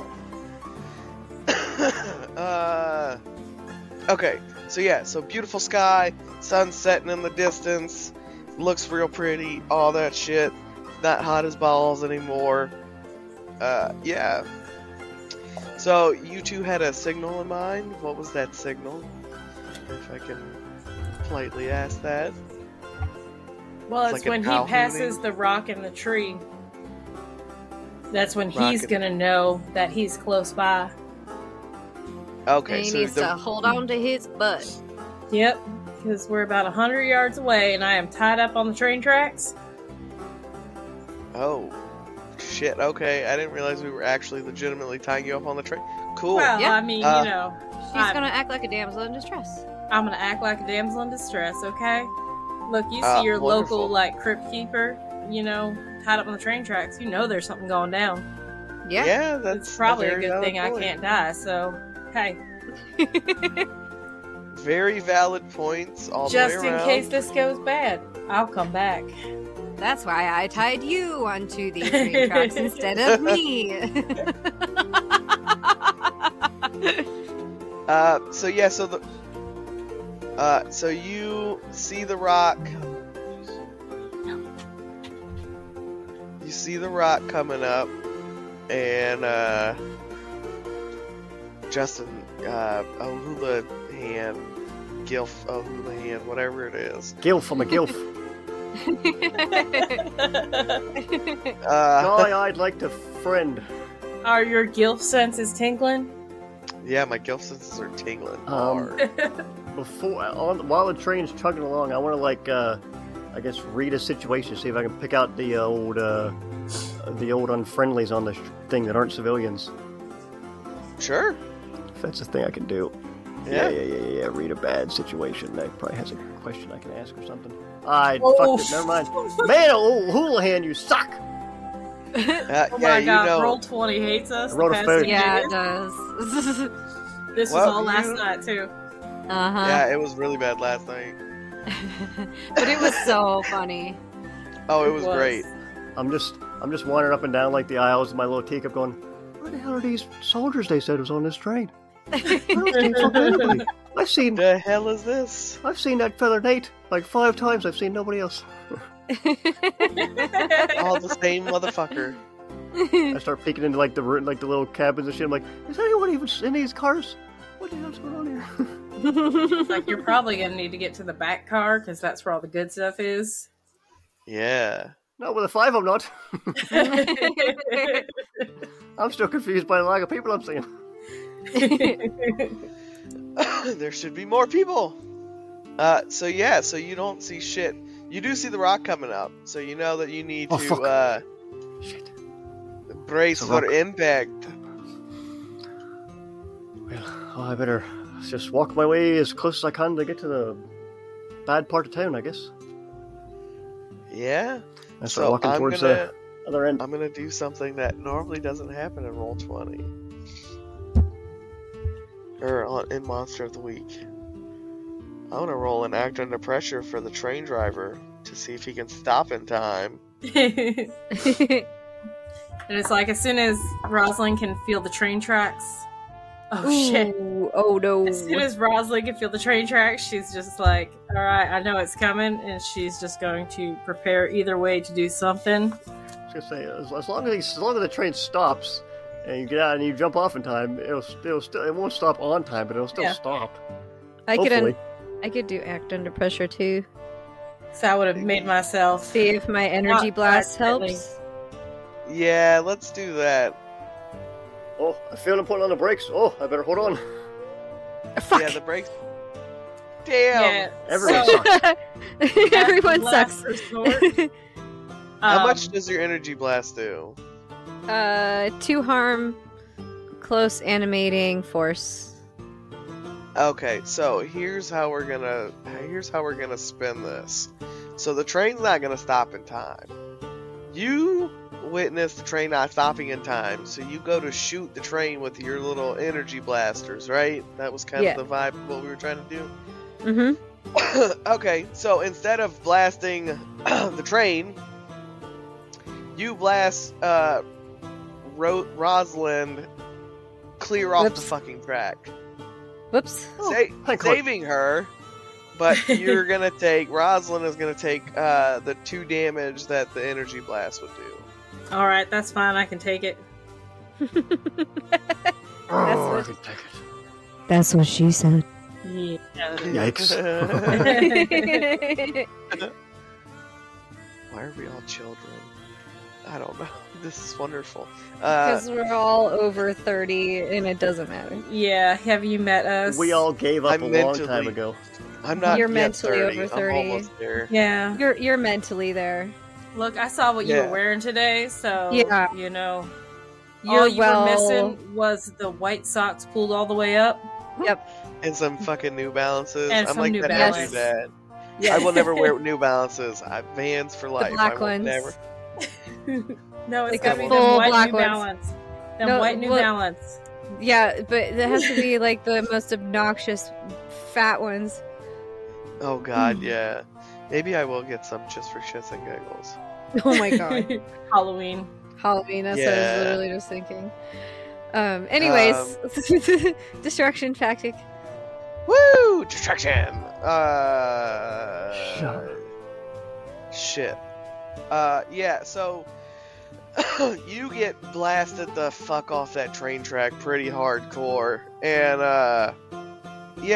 Okay, so beautiful sky, sun setting in the distance, looks real pretty, all that shit, not hot as balls anymore. So you two had a signal in mind. What was that signal? If I can politely ask that. Well, it's when he passes the rock in the tree. That's when he's gonna know that he's close by. Okay, and he needs to hold on to his butt. Yep, because we're about 100 yards away, and I am tied up on the train tracks. Oh, shit, okay. I didn't realize we were actually legitimately tying you up on the train. Cool. Well, yeah. I mean, she's going to act like a damsel in distress. I'm going to act like a damsel in distress, okay? Look, you see your wonderful local, crypt keeper, tied up on the train tracks. There's something going down. Yeah. Yeah, that's probably a good thing point. I can't die, so... Hi. Very valid points all just the way around. Just in case this goes bad, I'll come back. That's why I tied you onto the train tracks instead of me. So you see the rock. You see the rock coming up, and Justin O'Houlihan, Gilf O'Houlihan, whatever it is. Gilf, I'm a Gilf. Golly, I'd like to friend. Are your Gilf senses tingling? Yeah, my guilt senses are tingling hard. While the train's chugging along, I want to read a situation, see if I can pick out the old unfriendlies on this thing that aren't civilians. Sure. If that's a thing I can do. Yeah. Read a bad situation. That probably has a question I can ask or something. Fucked it. Never mind. Man, O'Houlihan, you suck! Oh my god, roll 20 hates us. Yeah, it does. This was all last night, too. Uh-huh. Yeah, it was really bad last night. But it was so funny. Oh, it was great. I'm just wandering up and down like the aisles of my little teacup going, where the hell are these soldiers they said was on this train? I've seen the hell is this? I've seen that feather Nate like 5 times. I've seen nobody else. All the same motherfucker. I start peeking into the little cabins and shit. I'm like, is anyone even in these cars? What the hell's going on here? Like, you're probably gonna need to get to the back car because that's where all the good stuff is. Yeah. Not with a 5, I'm not. I'm still confused by the lack of people I'm seeing. There should be more people. So you don't see shit. You do see the rock coming up, so you know that you need to brace for impact. Well, I better just walk my way as close as I can to get to the bad part of town, I guess. Yeah. And so walking towards the other end. I'm going to do something that normally doesn't happen in Roll 20. In Monster of the Week. I'm going to roll an act under pressure for the train driver to see if he can stop in time. And it's like, as soon as Rosalind can feel the train tracks... Oh, shit. Oh, no. As soon as Rosalind can feel the train tracks, she's just like, all right, I know it's coming, and she's just going to prepare either way to do something. I was going to say, as long as the train stops... and you get out and you jump off in time, it won't stop on time, but it'll still stop. I could do act under pressure too. So I would have made myself see if my energy blast helps. Yeah, let's do that. Oh, I feel him putting on the brakes. Oh, I better hold on. Fuck. Yeah, the brakes. Damn. Yeah, Everyone sucks. Everyone sucks. How much does your energy blast do? 2 harm, close animating force. Okay, so here's how we're gonna spin this. So the train's not gonna stop in time. You witness the train not stopping in time, so you go to shoot the train with your little energy blasters, right? That was kind of the vibe of what we were trying to do. Mm-hmm. Okay, so instead of blasting the train, you blast Rosalind clear off the fucking track. Whoops. Saving her, but you're going to take... Rosalind is going to take the 2 damage that the energy blast would do. Alright, that's fine. I can take it. That's what she said. Yeah. Yikes. Why are we all children? I don't know. This is wonderful. Because we're all over 30 and it doesn't matter. Yeah, have you met us? We all gave up a long time ago. I'm not. You're mentally 30. Over 30. I'm almost there. Yeah. You're mentally there. Look, I saw what you were wearing today, so you know. All you were missing was the white socks pulled all the way up. Yep. And some fucking New Balances. And I'm some like New Balances. Yeah. I will never wear New Balances. I have Vans for life. The black ones. Never. No, it's got to be the white New Balance. Balance. Yeah, but it has to be like the most obnoxious fat ones. Oh god, yeah. Maybe I will get some just for shits and giggles. Oh my god. Halloween, that's what I was literally just thinking. Anyways, distraction tactic. Woo! Distraction! Shit. So you get blasted the fuck off that train track pretty hardcore, and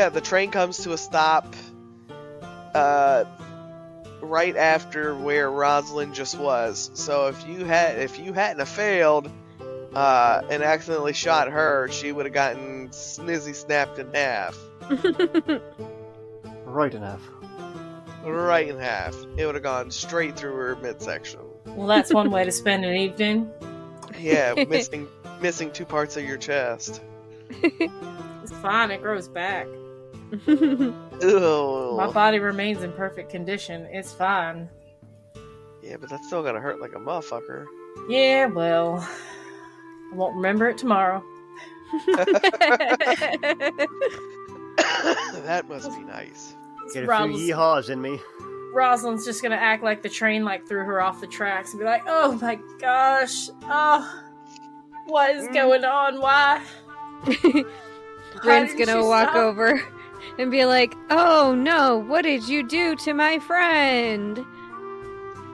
the train comes to a stop right after where Rosalind just was. So if you hadn't have failed, and accidentally shot her, she would have gotten snizzy snapped in half. Right in half. It would have gone straight through her midsection. Well, that's one way to spend an evening. Yeah, missing two parts of your chest. It's fine, it grows back. Ew. My body remains in perfect condition. It's fine. Yeah, but that's still gonna hurt like a motherfucker. Yeah, well, I won't remember it tomorrow. That must be nice. Get a few yeehaws in me. Rosalind's just gonna act like the train threw her off the tracks and be like, "Oh my gosh, oh, what is going on? Why?" Bryn's gonna walk over and be like, "Oh no, what did you do to my friend?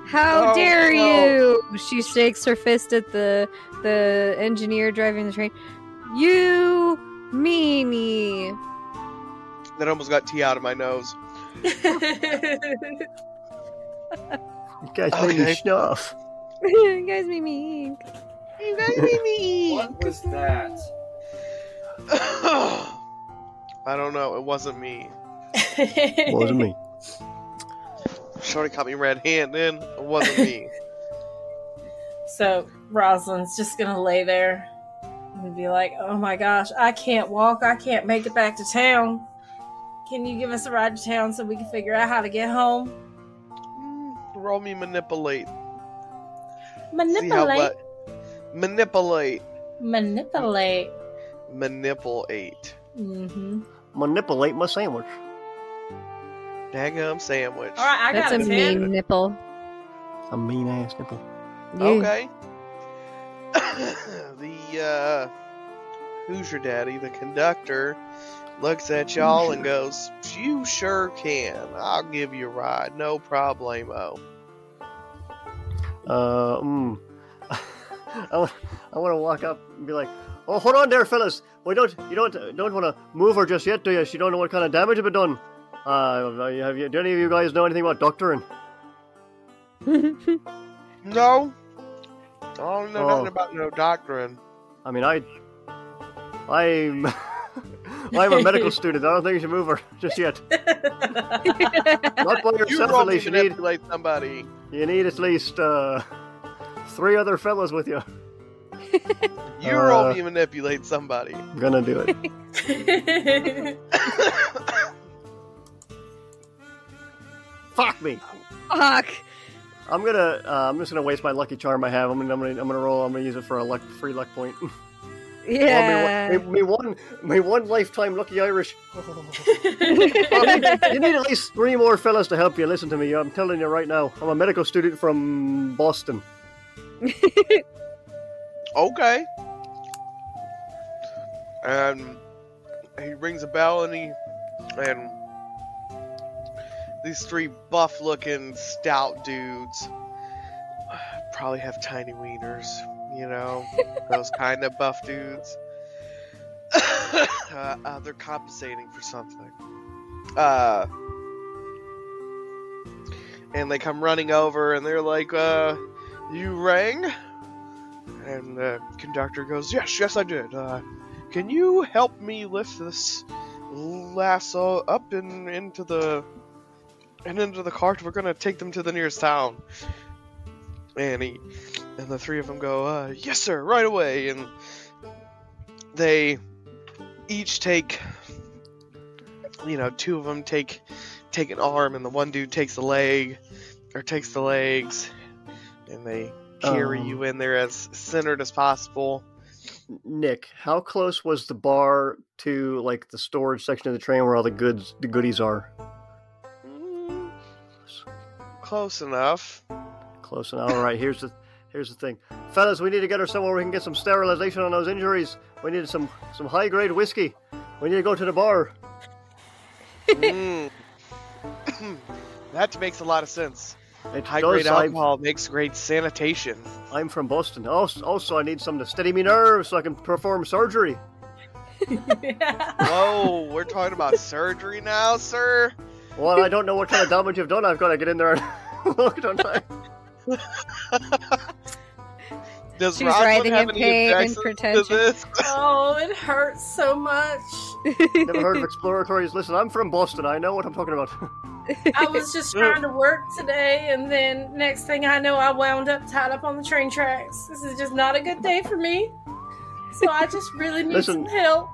How dare you!" She shakes her fist at the engineer driving the train. "You meanie!" That almost got tea out of my nose. You guys made me snuff. You guys made me ink. You guys made me ink. What was that? I don't know. It wasn't me. It wasn't me. Shorty caught me red-handed. It wasn't me. So Rosalind's just going to lay there and be like, "Oh my gosh, I can't walk. I can't make it back to town. Can you give us a ride to town so we can figure out how to get home?" Roll me manipulate. Manipulate. Mm-hmm. Manipulate my sandwich. Daggum sandwich. All right, I got a 10. That's a mean nipple. A mean ass nipple. Yeah. Okay. The who's your daddy? The conductor looks at y'all and goes, "You sure can. I'll give you a ride. No problemo." I want to walk up and be like, "Oh, hold on there, fellas. You don't want to move her just yet, do you? She don't know what kind of damage has been done. Do any of you guys know anything about doctoring?" No. I don't know nothing about no doctoring. I mean, I'm a medical student. I don't think you should move her just yet. Not by yourself, at least. You need at least 3 other fellas with you. You roll me manipulate somebody. I'm gonna do it. Fuck me. Fuck. I'm gonna. I'm just gonna waste my lucky charm I have. I'm gonna roll. I'm gonna use it for a free luck point. Yeah. Well, me one lifetime lucky Irish. You need at least 3 more fellas to help you. Listen to me. I'm telling you right now. I'm a medical student from Boston. Okay. And he rings a bell and these 3 buff-looking stout dudes probably have tiny wieners, you know, those kind of buff dudes. They're compensating for something. And they come running over and they're like, "You rang?" And the conductor goes, Yes, I did. Can you help me lift this lasso up and into the cart? We're gonna take them to the nearest town." And the 3 of them go, "Yes, sir, right away." And they each take, 2 of them take an arm, and the one dude takes the legs, and they carry you in there as centered as possible. Nick, how close was the bar to the storage section of the train where all the goodies are? Close enough. All right, here's the thing, fellas. We need to get her somewhere we can get some sterilization on those injuries. We need some high grade whiskey. We need to go to the bar. That makes a lot of sense. High-grade alcohol makes great sanitation. I'm from Boston. Also, I need something to steady me nerves so I can perform surgery. Whoa, we're talking about surgery now, sir? Well, I don't know what kind of damage you've done. I've got to get in there and look, don't I? Does She's writhing in pain and pretension. Oh, it hurts so much. Never heard of exploratories. Listen, I'm from Boston. I know what I'm talking about. I was just trying to work today, and then next thing I know, I wound up tied up on the train tracks. This is just not a good day for me. So I just really need some help.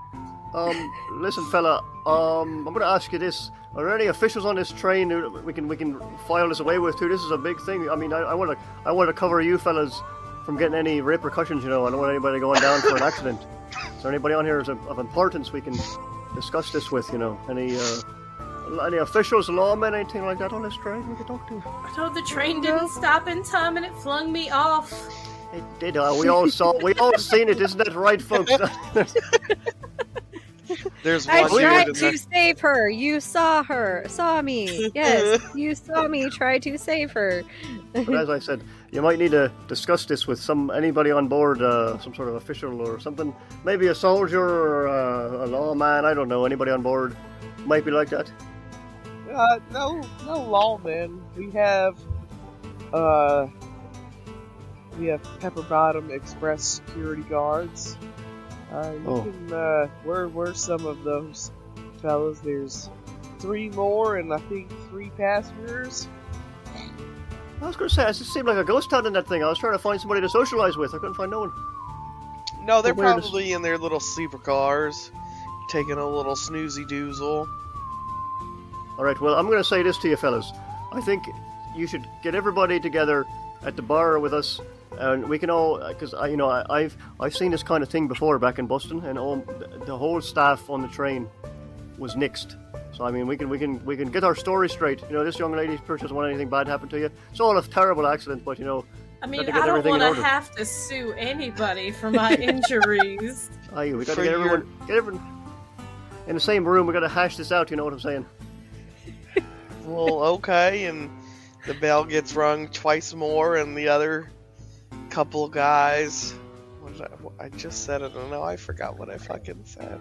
Listen, fella. I'm going to ask you this. Are there any officials on this train who we can file this away with too? This is a big thing. I mean, I want to cover you fellas from getting any repercussions. You know, I don't want anybody going down for an accident. Is there anybody on here of importance we can discuss this with? You know, any officials, lawmen, anything like that on this train we can talk to? I told the train didn't stop in time and it flung me off. It did. We all seen it. Isn't that right, folks? I tried to save her. You saw her. Saw me. Yes, you saw me try to save her. But as I said, you might need to discuss this with anybody on board, some sort of official or something. Maybe a soldier or a lawman. I don't know. Anybody on board might be like that. No lawman. We have Pepper Bottom Express security guards. We're some of those fellas. There's 3 more and I think 3 passengers. I was going to say, it just seemed like a ghost town in that thing. I was trying to find somebody to socialize with. I couldn't find no one. No, they're probably in their little sleeper cars, taking a little snoozy doozle. Alright, well, I'm going to say this to you fellas. I think you should get everybody together at the bar with us. And we can all, because I've seen this kind of thing before back in Boston, and all the whole staff on the train was nixed. So I mean, we can get our story straight. You know, this young lady doesn't want anything bad happen to you. It's all a terrible accident, but you know. I mean, I don't want to have to sue anybody for my injuries. We got to get everyone in the same room. We got to hash this out. You know what I'm saying? Well, okay, and the bell gets rung twice more, and the other. Couple guys. What did I just said it. I don't know. I forgot what I fucking said.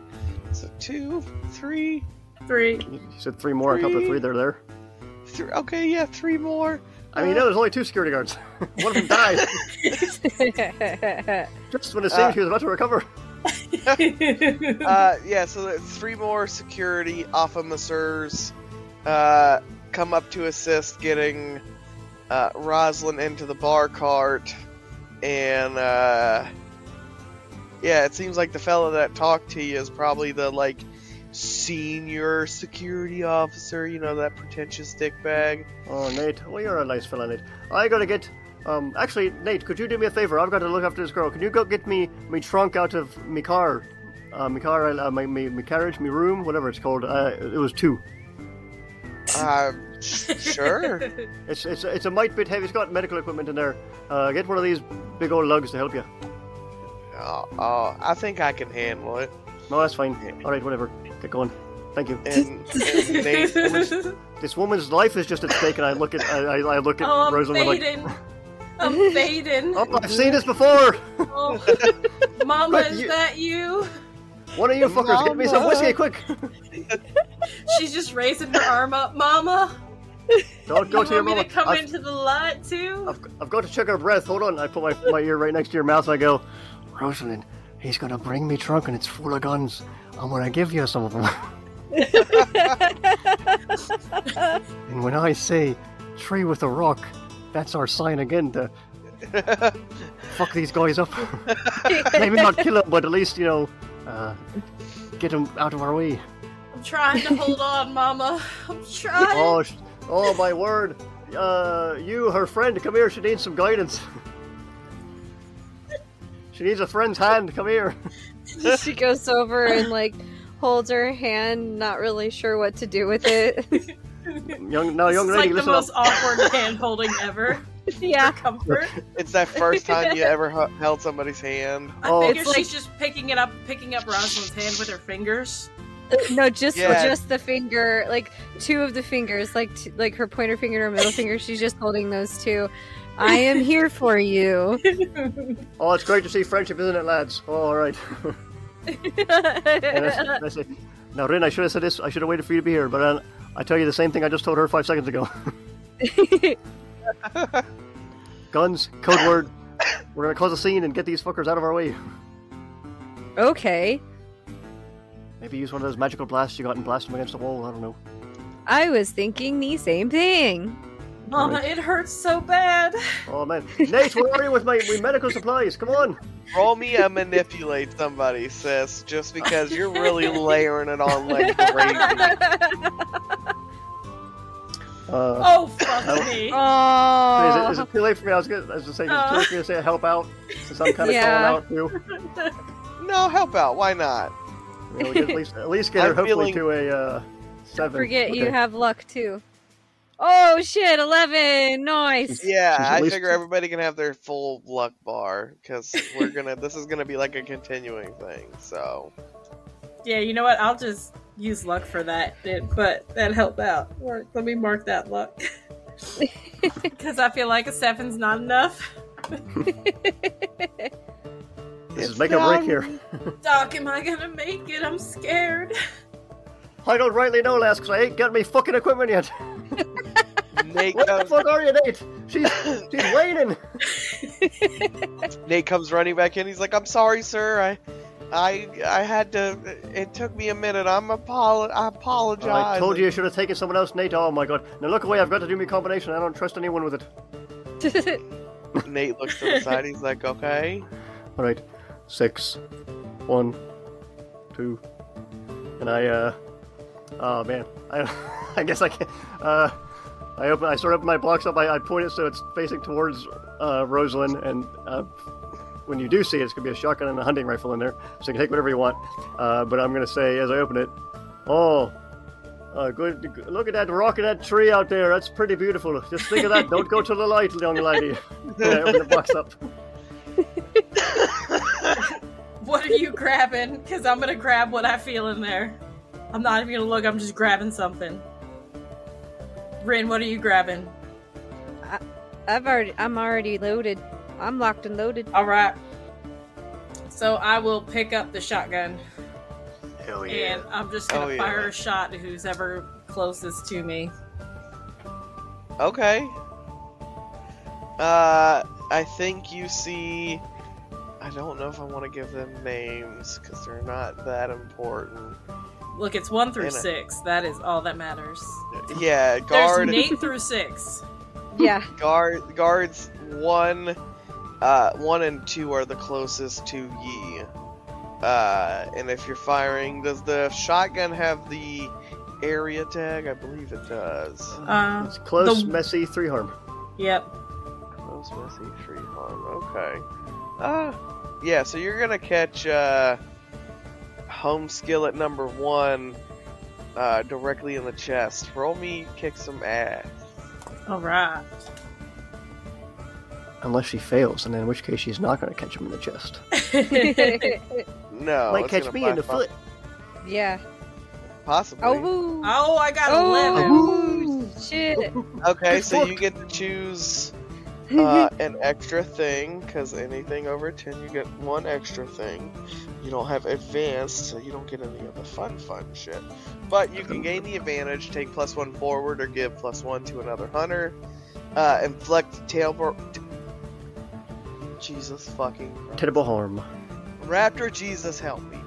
So 2, 3. You said 3 more. A couple of 3. They're there. 3. Okay, yeah, 3 more. I mean, no, there's only 2 security guards. One of them died. Just when it seemed he was about to recover. So there's 3 more security officers come up to assist getting Roslyn into the bar cart. And, it seems like the fella that talked to you is probably the, senior security officer, you know, that pretentious dickbag. Oh, Nate. Well, you're a nice fella, Nate. I gotta get, actually, Nate, could you do me a favor? I've got to look after this girl. Can you go get me my trunk out of my car? My carriage, my room, whatever it's called. It was 2. Sure. It's a mite bit heavy. It's got medical equipment in there. Get one of these big old lugs to help you. Oh, I think I can handle it. No, that's fine. Yeah. All right, whatever. Get going. Thank you. And Nate, this woman's life is just at stake, and I look at Rosalind like. I'm fading. Oh, I've seen this before. Oh. Mama, is that you? One of you fuckers, Mama. Get me some whiskey, quick. She's just raising her arm up, Mama. Don't go to your mama. You want me to come into the light, too? I've got to check her breath. Hold on. I put my ear right next to your mouth. I go, Rosalind, he's going to bring me trunk and it's full of guns. I'm going to give you some of them. And when I say tree with a rock, that's our sign again to fuck these guys up. Maybe not kill them, but at least, get them out of our way. I'm trying to hold on, Mama. I'm trying. Oh, my word. You, her friend, come here. She needs some guidance. She needs a friend's hand. Come here. She goes over and, holds her hand, not really sure what to do with it. Young lady, listen up. It's the most awkward hand-holding ever. Yeah. Comfort. It's that first time you ever held somebody's hand. I figure she's just picking up Rosalind's hand with her fingers. No, just the finger, 2 of the fingers, her pointer finger and her middle finger. She's just holding those 2. I am here for you. Oh, it's great to see friendship, isn't it, lads? Oh, all right. I say, now, Rin, I should have said this. I should have waited for you to be here, but I tell you the same thing I just told her 5 seconds ago. Guns, code word, We're gonna close the scene and get these fuckers out of our way. Okay. Maybe use one of those magical blasts you got and blast them against the wall. I don't know. I was thinking the same thing. Mama, it hurts so bad. Oh, man. Nate, where are you with my medical supplies? Come on. Roll me a manipulate somebody, sis, just because you're really layering it on like crazy. Oh, fuck me. Oh. Is it too late for me? I was just saying, is it too late for me to say help out? Since I'm kind of calling out, too. No, help out. Why not? You know, we at least get her hopefully to a 7. You have luck, too. Oh, shit, 11. Nice. Yeah, I figure everybody can have their full luck bar, because we're gonna. This is going to be like a continuing thing, so. Yeah, you know what? I'll just use luck for that, but that helped out. Let me mark that luck. Because I feel like a 7's not enough. This is make a break here. Doc, am I going to make it? I'm scared. I don't rightly know, lass, because I ain't got me fucking equipment yet. Nate what the fuck are you, Nate? She's waiting. Nate comes running back in. He's like, I'm sorry, sir. I had to. It took me a minute. I apologize. I told you should have taken someone else, Nate. Oh my god! Now look away. I've got to do my combination. I don't trust anyone with it. Nate looks to the side. He's like, okay. All right, 6, 1, 2, and I. Oh man, I guess I can't. I sort of open my blocks up. I point it so it's facing towards Rosalind and. When you do see it, it's going to be a shotgun and a hunting rifle in there, so you can take whatever you want. But I'm going to say, as I open it, good. Look at that rock in that tree out there. That's pretty beautiful. Just think of that. Don't go to the light, young lady. I open the box up. What are you grabbing? Because I'm going to grab what I feel in there. I'm not even going to look. I'm just grabbing something. Rin, what are you grabbing? I'm already loaded. I'm locked and loaded. All right. So I will pick up the shotgun. Hell yeah. And I'm just going to fire a shot at who's ever closest to me. Okay. I think you see... I don't know if I want to give them names, because they're not that important. Look, it's 1 through 6. That is all that matters. Yeah, guard... There's Nate through 6. Yeah. Guards 1... 1 and 2 are the closest to ye. And if you're firing, does the shotgun have the area tag? I believe it does. It's close, messy, 3 harm. Yep. Close, messy, 3 harm. Okay. Yeah, so you're gonna catch, home skill at number 1, directly in the chest. Roll me, kick some ass. Alright. Unless she fails, and in which case she's not going to catch him in the chest. No. Might catch me in the foot. Yeah. Possibly. Oh, I got 11. Oh, shit. Okay, good so book. You get to choose an extra thing, because anything over 10, you get 1 extra thing. You don't have advanced, so you don't get any of the fun shit. But you can gain the advantage, take +1 forward, or give +1 to another hunter. Inflict Jesus fucking Christ. Terrible harm. Raptor, Jesus help me.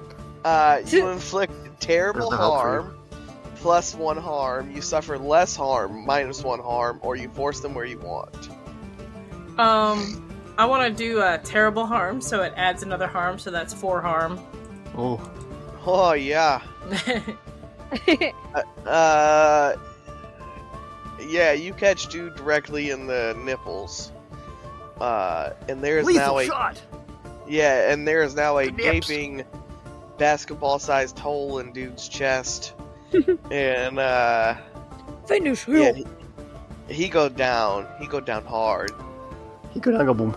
You inflict terrible harm, +1 harm. You suffer less harm, -1 harm, or you force them where you want. I want to do a terrible harm, so it adds another harm, so that's 4 harm. Oh yeah. Yeah, you catch dude directly in the nipples. And there is now a shot. Yeah, and there is now a gaping basketball-sized hole in dude's chest, and finish him. Yeah, he go down. He go down hard. He go down, go boom.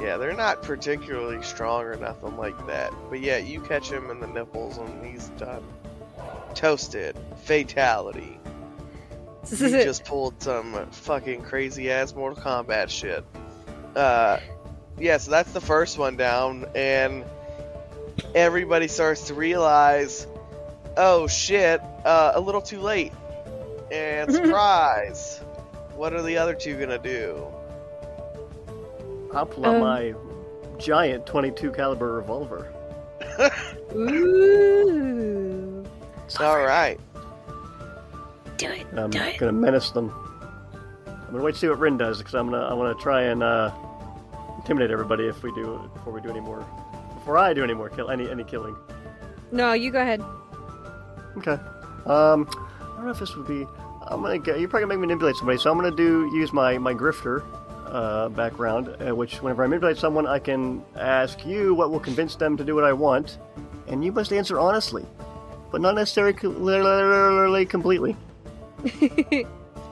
Yeah, they're not particularly strong or nothing like that. But yeah, you catch him in the nipples, and he's done. Toasted fatality. He just pulled some fucking crazy-ass Mortal Kombat shit. Yeah, so that's the first one down, and everybody starts to realize, oh shit, a little too late. And surprise, what are the other two gonna do? Hopla my giant 22 caliber revolver. Ooh. It's alright. Do it. I'm going to menace them. I'm going to wait to see what Rin does, because I want to try and intimidate everybody before I do any killing. No, you go ahead. Okay. I don't know if this would be... You're probably going to make me manipulate somebody, so I'm going to use my grifter background, which whenever I manipulate someone, I can ask you what will convince them to do what I want, and you must answer honestly, but not necessarily completely.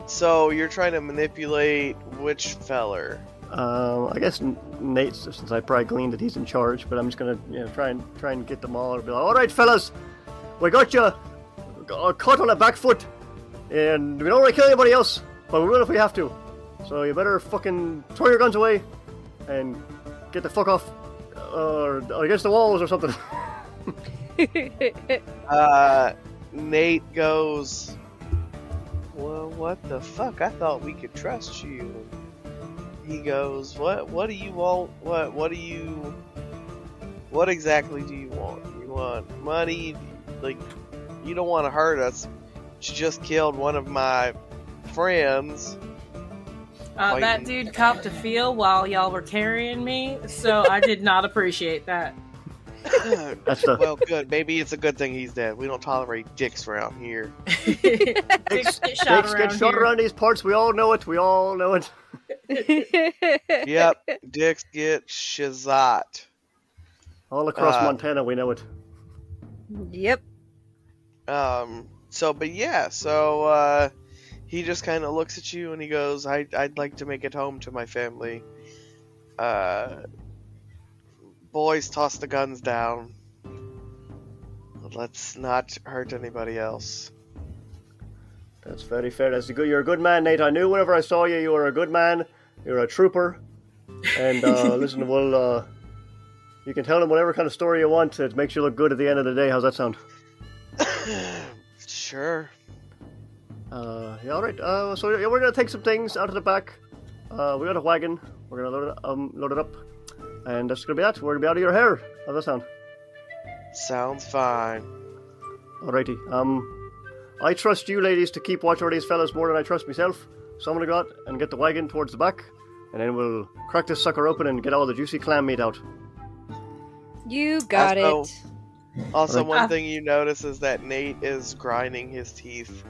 So you're trying to manipulate which feller? I guess Nate, since I probably gleaned that he's in charge, but I'm just going to try and get them all. Be like, all right, fellas, we got you caught on a back foot. And we don't want to kill anybody else, but we will if we have to. So you better fucking throw your guns away and get the fuck off or against the walls or something. Nate goes, well, what the fuck? I thought we could trust you. He goes, what do you want? What exactly do you want? You want money? Like, you don't want to hurt us. She just killed one of my friends. That dude copped a feel while y'all were carrying me, so I did not appreciate that. Well, good. Maybe it's a good thing he's dead. We don't tolerate dicks around here. Dicks get shot around these parts. We all know it. Yep. Dicks get shazot. All across Montana, we know it. Yep. So he just kind of looks at you and he goes, I'd like to make it home to my family. Boys, toss the guns down. Let's not hurt anybody else. That's very fair. You're a good man, Nate. I knew whenever I saw you, you were a good man. You're a trooper. And listen, you can tell them whatever kind of story you want. It makes you look good at the end of the day. How's that sound? Sure. Alright. So we're gonna take some things out of the back. We got a wagon. We're gonna load it up. And that's gonna be that. We're gonna be out of your hair. How's that sound? Sounds fine. Alrighty. I trust you ladies to keep watch over these fellas more than I trust myself. So I'm gonna go out and get the wagon towards the back. And then we'll crack this sucker open and get all the juicy clam meat out. You got it. Also, one thing you notice is that Nate is grinding his teeth,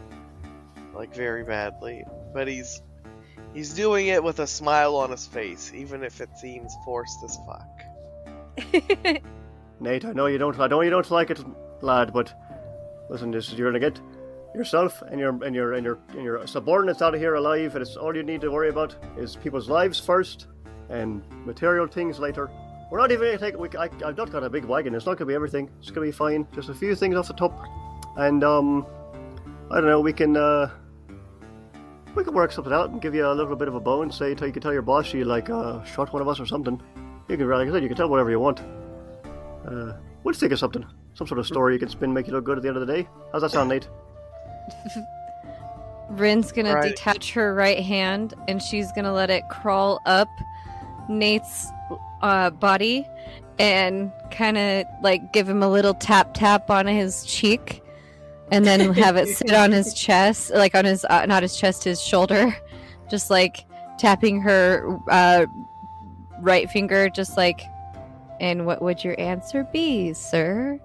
like, very badly. But he's doing it with a smile on his face, even if it seems forced as fuck. Nate, I know you don't like it, lad, but listen, you're gonna get yourself and your subordinates out of here alive, and it's all you need to worry about is people's lives first and material things later. We're not even going to take... I've not got a big wagon. It's not going to be everything. It's going to be fine. Just a few things off the top. And, I don't know, we can work something out and give you a little bit of a bone. Say, you can tell your boss you, shot one of us or something. You can tell whatever you want. We'll think of something. Some sort of story you can spin, make you look good at the end of the day. How's that sound, Nate? Rin's going to detach her right hand, and she's going to let it crawl up Nate's... body and kind of give him a little tap on his cheek and then have it sit on his chest, on his not his chest, his shoulder, just tapping her right finger, and what would your answer be, sir?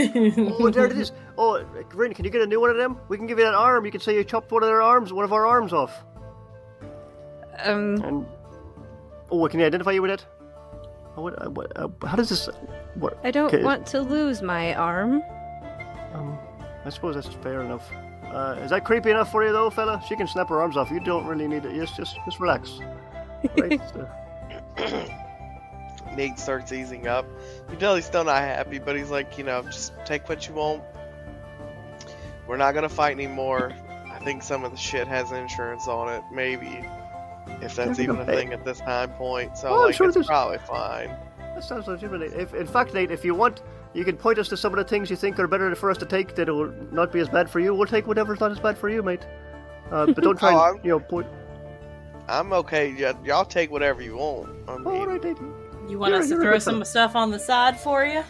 Oh, there it is. Oh, Rin, can you get a new one of them? We can give you that arm. You can say you chopped one of our arms off. Oh, can you identify you with it? How does this work? I don't want to lose my arm. I suppose that's fair enough. Is that creepy enough for you, though, fella? She can snap her arms off. You don't really need it. Just relax. Right, Nate starts easing up. You know he's still not happy, but he's just take what you want. We're not gonna fight anymore. I think some of the shit has insurance on it, maybe. If that's even a thing at this time point, so it's probably fine. That sounds legitimate. In fact, Nate, if you want, you can point us to some of the things you think are better for us to take that will not be as bad for you. We'll take whatever's not as bad for you, mate. But don't try point. I'm okay. Y'all take whatever you want. I mean, all right, you want us to throw some stuff on the side for you?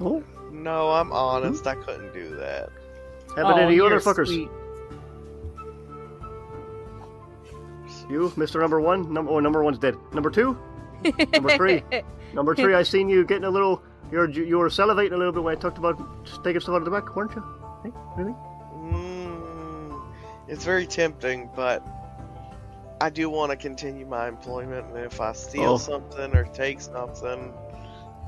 Oh. No, I'm honest. I couldn't do that. How about any other fuckers? Sweet. You, Mr. Number One. Number One's dead. Number Two. Number Three. Number Three. I seen you getting a little. You were salivating a little bit when I talked about just taking stuff out of the back, weren't you? Hey, really? It's very tempting, but I do want to continue my employment, and if I steal something or take something,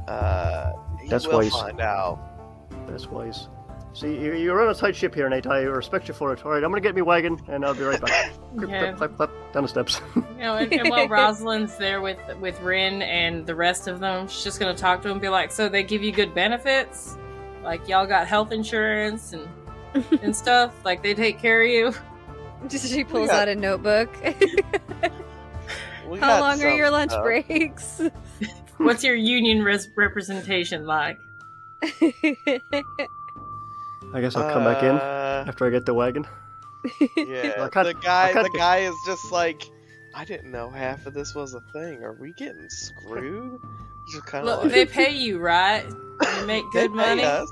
we'll find out. That's wise. See, you're on a tight ship here, Nate. I respect you for it. All right, I'm going to get me wagon, and I'll be right back. Yeah. Clap, down the steps. And while Rosalind's there with Rin and the rest of them, she's just going to talk to them and be like, so they give you good benefits? Like, y'all got health insurance and stuff? Like, they take care of you? She pulls out a notebook. How long are your lunch breaks? What's your union representation like? I guess I'll come back in after I get the wagon. Yeah, the guy is just like, I didn't know half of this was a thing. Are we getting screwed? Look, like, they pay you, right? You make good money. Us.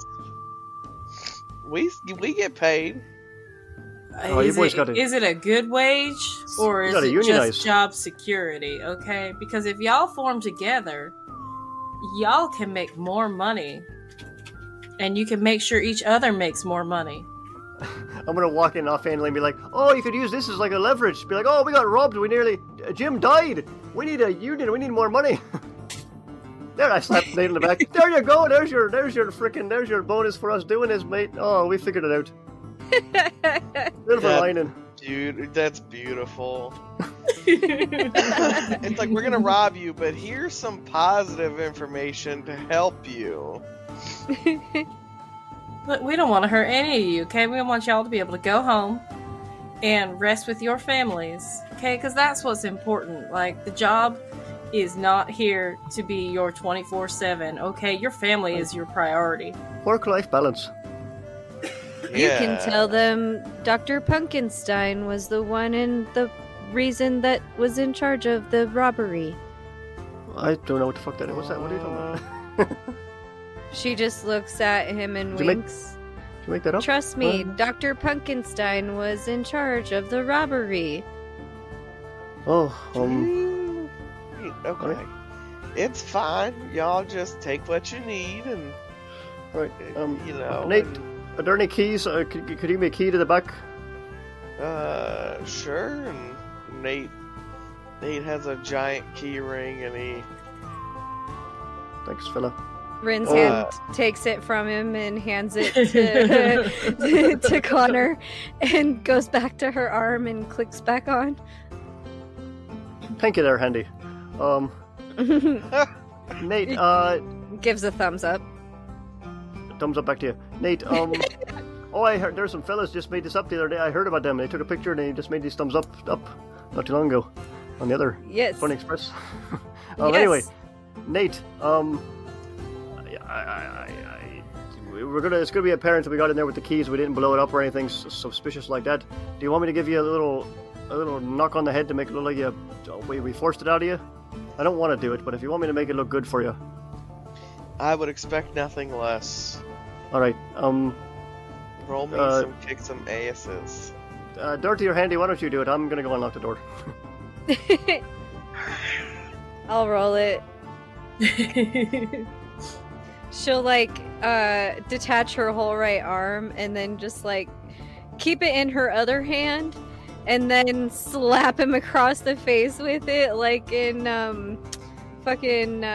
We get paid. Is it a good wage or is it just job security? Okay, because if y'all form together, y'all can make more money. And you can make sure each other makes more money. I'm going to walk in offhandedly and be like, you could use this as like a leverage. Be like, we got robbed. Jim died. We need a union. We need more money. There, I slapped Nate in the back. There you go. There's your bonus for us doing this, mate. Oh, we figured it out. Beautiful lining. Dude, that's beautiful. It's like, we're going to rob you, but here's some positive information to help you. Look, we don't want to hurt any of you, okay? We want y'all to be able to go home and rest with your families, okay? Because that's what's important. Like, the job is not here to be your 24/7, okay? Your family is your priority. Work-life balance. You can tell them Dr. Punkinstein was the one and the reason that was in charge of the robbery. I don't know what the fuck that is. What's that? What are you talking about? She just looks at him and winks. Did you make that up? Trust me, Dr. Punkinstein was in charge of the robbery. Okay. Right. It's fine. Y'all just take what you need and... Right. Nate, are there any keys? Could you give me a key to the back? Sure. And Nate has a giant key ring and he... Thanks, fella. Rin's hand takes it from him and hands it to Connor and goes back to her arm and clicks back on. Thank you there, Handy. Nate, gives a thumbs up. Thumbs up back to you. Nate, I heard there's some fellas just made this up the other day. I heard about them. They took a picture and they just made these thumbs up not too long ago on the other Funny Express. Yes. Anyway, Nate, it's gonna be apparent that we got in there with the keys. We didn't blow it up or anything suspicious like that. Do you want me to give you a little knock on the head to make it look like we forced it out of you? I don't want to do it, but if you want me to make it look good for you, I would expect nothing less. All right. Roll me some asses. Dirty or Handy? Why don't you do it? I'm gonna go unlock the door. I'll roll it. She'll, detach her whole right arm and then just, keep it in her other hand and then slap him across the face with it,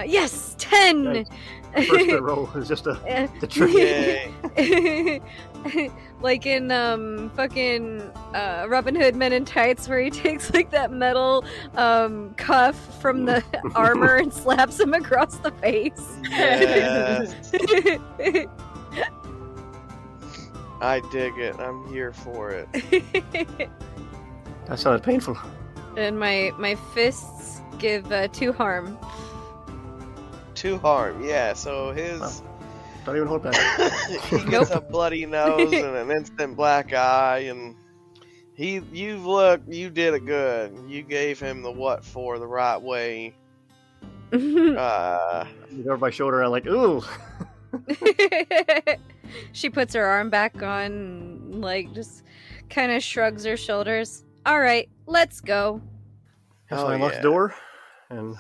yes! 10! Nice. First the roll is just the trick. Like in Robin Hood Men in Tights, where he takes that metal cuff from the armor and slaps him across the face. Yes. I dig it. I'm here for it. That sounded painful. And my fists give 2 harm. 2 harm, yeah. So his... Wow. Don't even hold back. He gets a bloody nose and an instant black eye, and You did it good. You gave him the what for the right way. You covered my shoulder. I'm like, ooh. She puts her arm back on, and, like, just kind of shrugs her shoulders. All right, let's go. So I lock the door and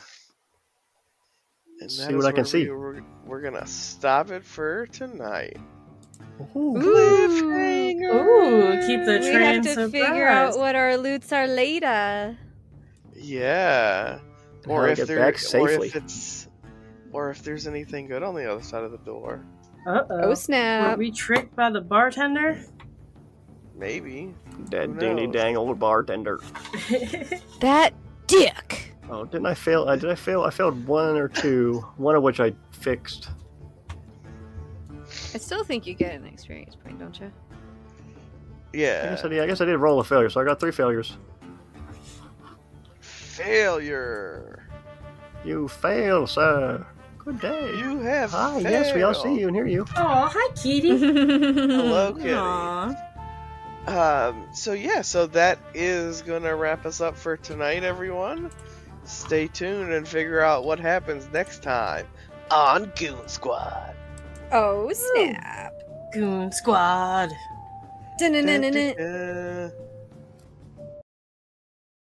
see what I can see. We're gonna stop it for tonight. Ooh, keep the train. We have to figure out what our loots are later. Yeah, or if there's anything good on the other side of the door. Oh snap! Were we tricked by the bartender? Maybe. That dingy dang old bartender. That dick. Oh, didn't I fail? I failed one or two. One of which I fixed. I still think you get an experience point, don't you? Yeah. I guess I did roll a failure, so I got 3 failures. Failure! You fail, sir. Good day. You have failed. Yes, we all see you and hear you. Aw, hi, kitty. Hello, kitty. Aww. So that is going to wrap us up for tonight, everyone. Stay tuned and figure out what happens next time on Goon Squad. Oh snap! Goon Squad.